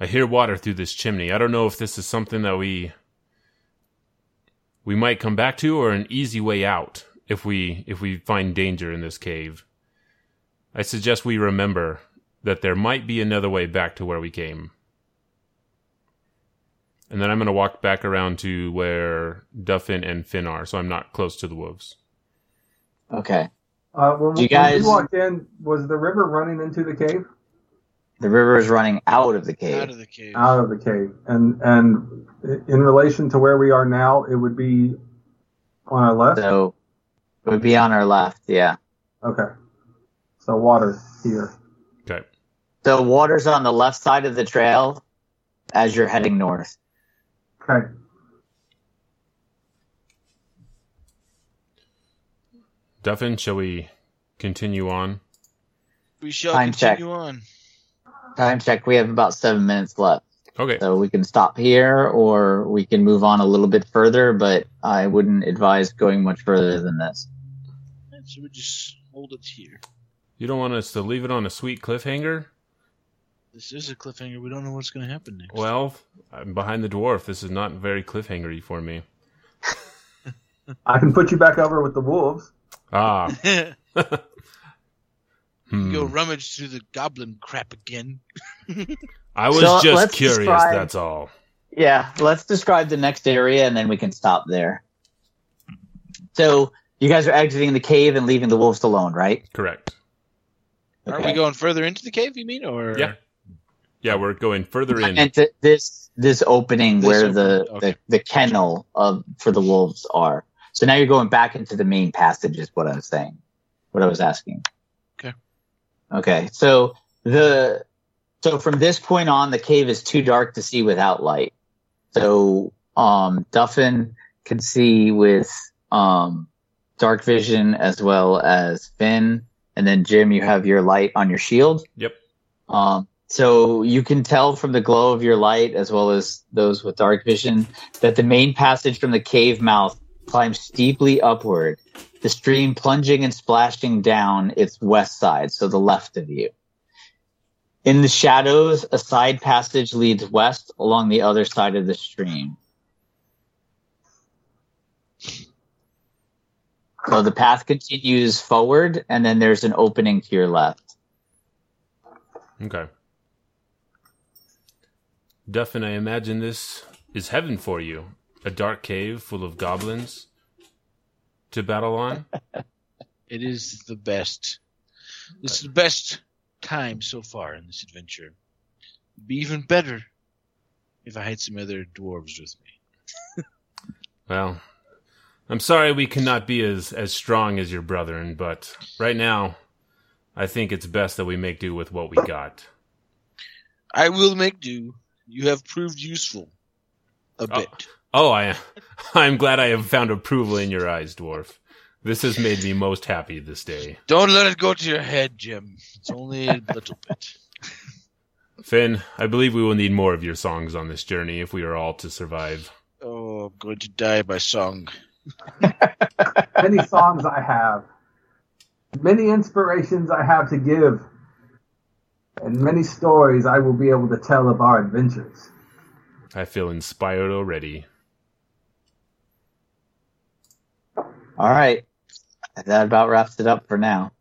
I hear water through this chimney. I don't know if this is something that we might come back to, or an easy way out if we find danger in this cave. I suggest we remember that there might be another way back to where we came. And then I'm going to walk back around to where Duffin and Finn are, so I'm not close to the wolves. Okay. When you walked in, was the river running into the cave? The river is running out of the cave. And in relation to where we are now, it would be on our left? So it would be on our left, yeah. Okay. So water here. Okay. So water's on the left side of the trail as you're heading north. Okay. Duffin, shall we continue on? We shall continue on. Time check. We have about 7 minutes left. Okay. So we can stop here, or we can move on a little bit further, but I wouldn't advise going much further than this. So we just hold it here. You don't want us to leave it on a sweet cliffhanger? This is a cliffhanger. We don't know what's going to happen next. Well, I'm behind the dwarf. This is not very cliffhangery for me. I can put you back over with the wolves. Ah. Go rummage through the goblin crap again. I was just curious, that's all. Yeah, let's describe the next area, and then we can stop there. So, you guys are exiting the cave and leaving the wolves alone, right? Correct. Okay. Are we going further into the cave, you mean? Or Yeah, we're going further in. And this opening the kennel for the wolves are. So now you're going back into the main passage is what I was saying, what I was asking. Okay, so from this point on, the cave is too dark to see without light. So Duffin can see with dark vision as well as Finn, and then Jim, you have your light on your shield. Yep. So you can tell from the glow of your light as well as those with dark vision that the main passage from the cave mouth climbs steeply upward, the stream plunging and splashing down its west side, so the left of you. In the shadows, a side passage leads west along the other side of the stream. So the path continues forward, and then there's an opening to your left. Okay. Duffin, I imagine this is heaven for you. A dark cave full of goblins to battle on. It is the best. This is the best time so far in this adventure. It'd be even better if I had some other dwarves with me. Well, I'm sorry we cannot be as strong as your brethren, but right now I think it's best that we make do with what we got. I will make do. You have proved useful a bit. Oh, I'm glad I have found approval in your eyes, dwarf. This has made me most happy this day. Don't let it go to your head, Jim. It's only a little bit. Finn, I believe we will need more of your songs on this journey if we are all to survive. Oh, I'm going to die by song. Many songs I have. Many inspirations I have to give. And many stories I will be able to tell of our adventures. I feel inspired already. All right. That about wraps it up for now.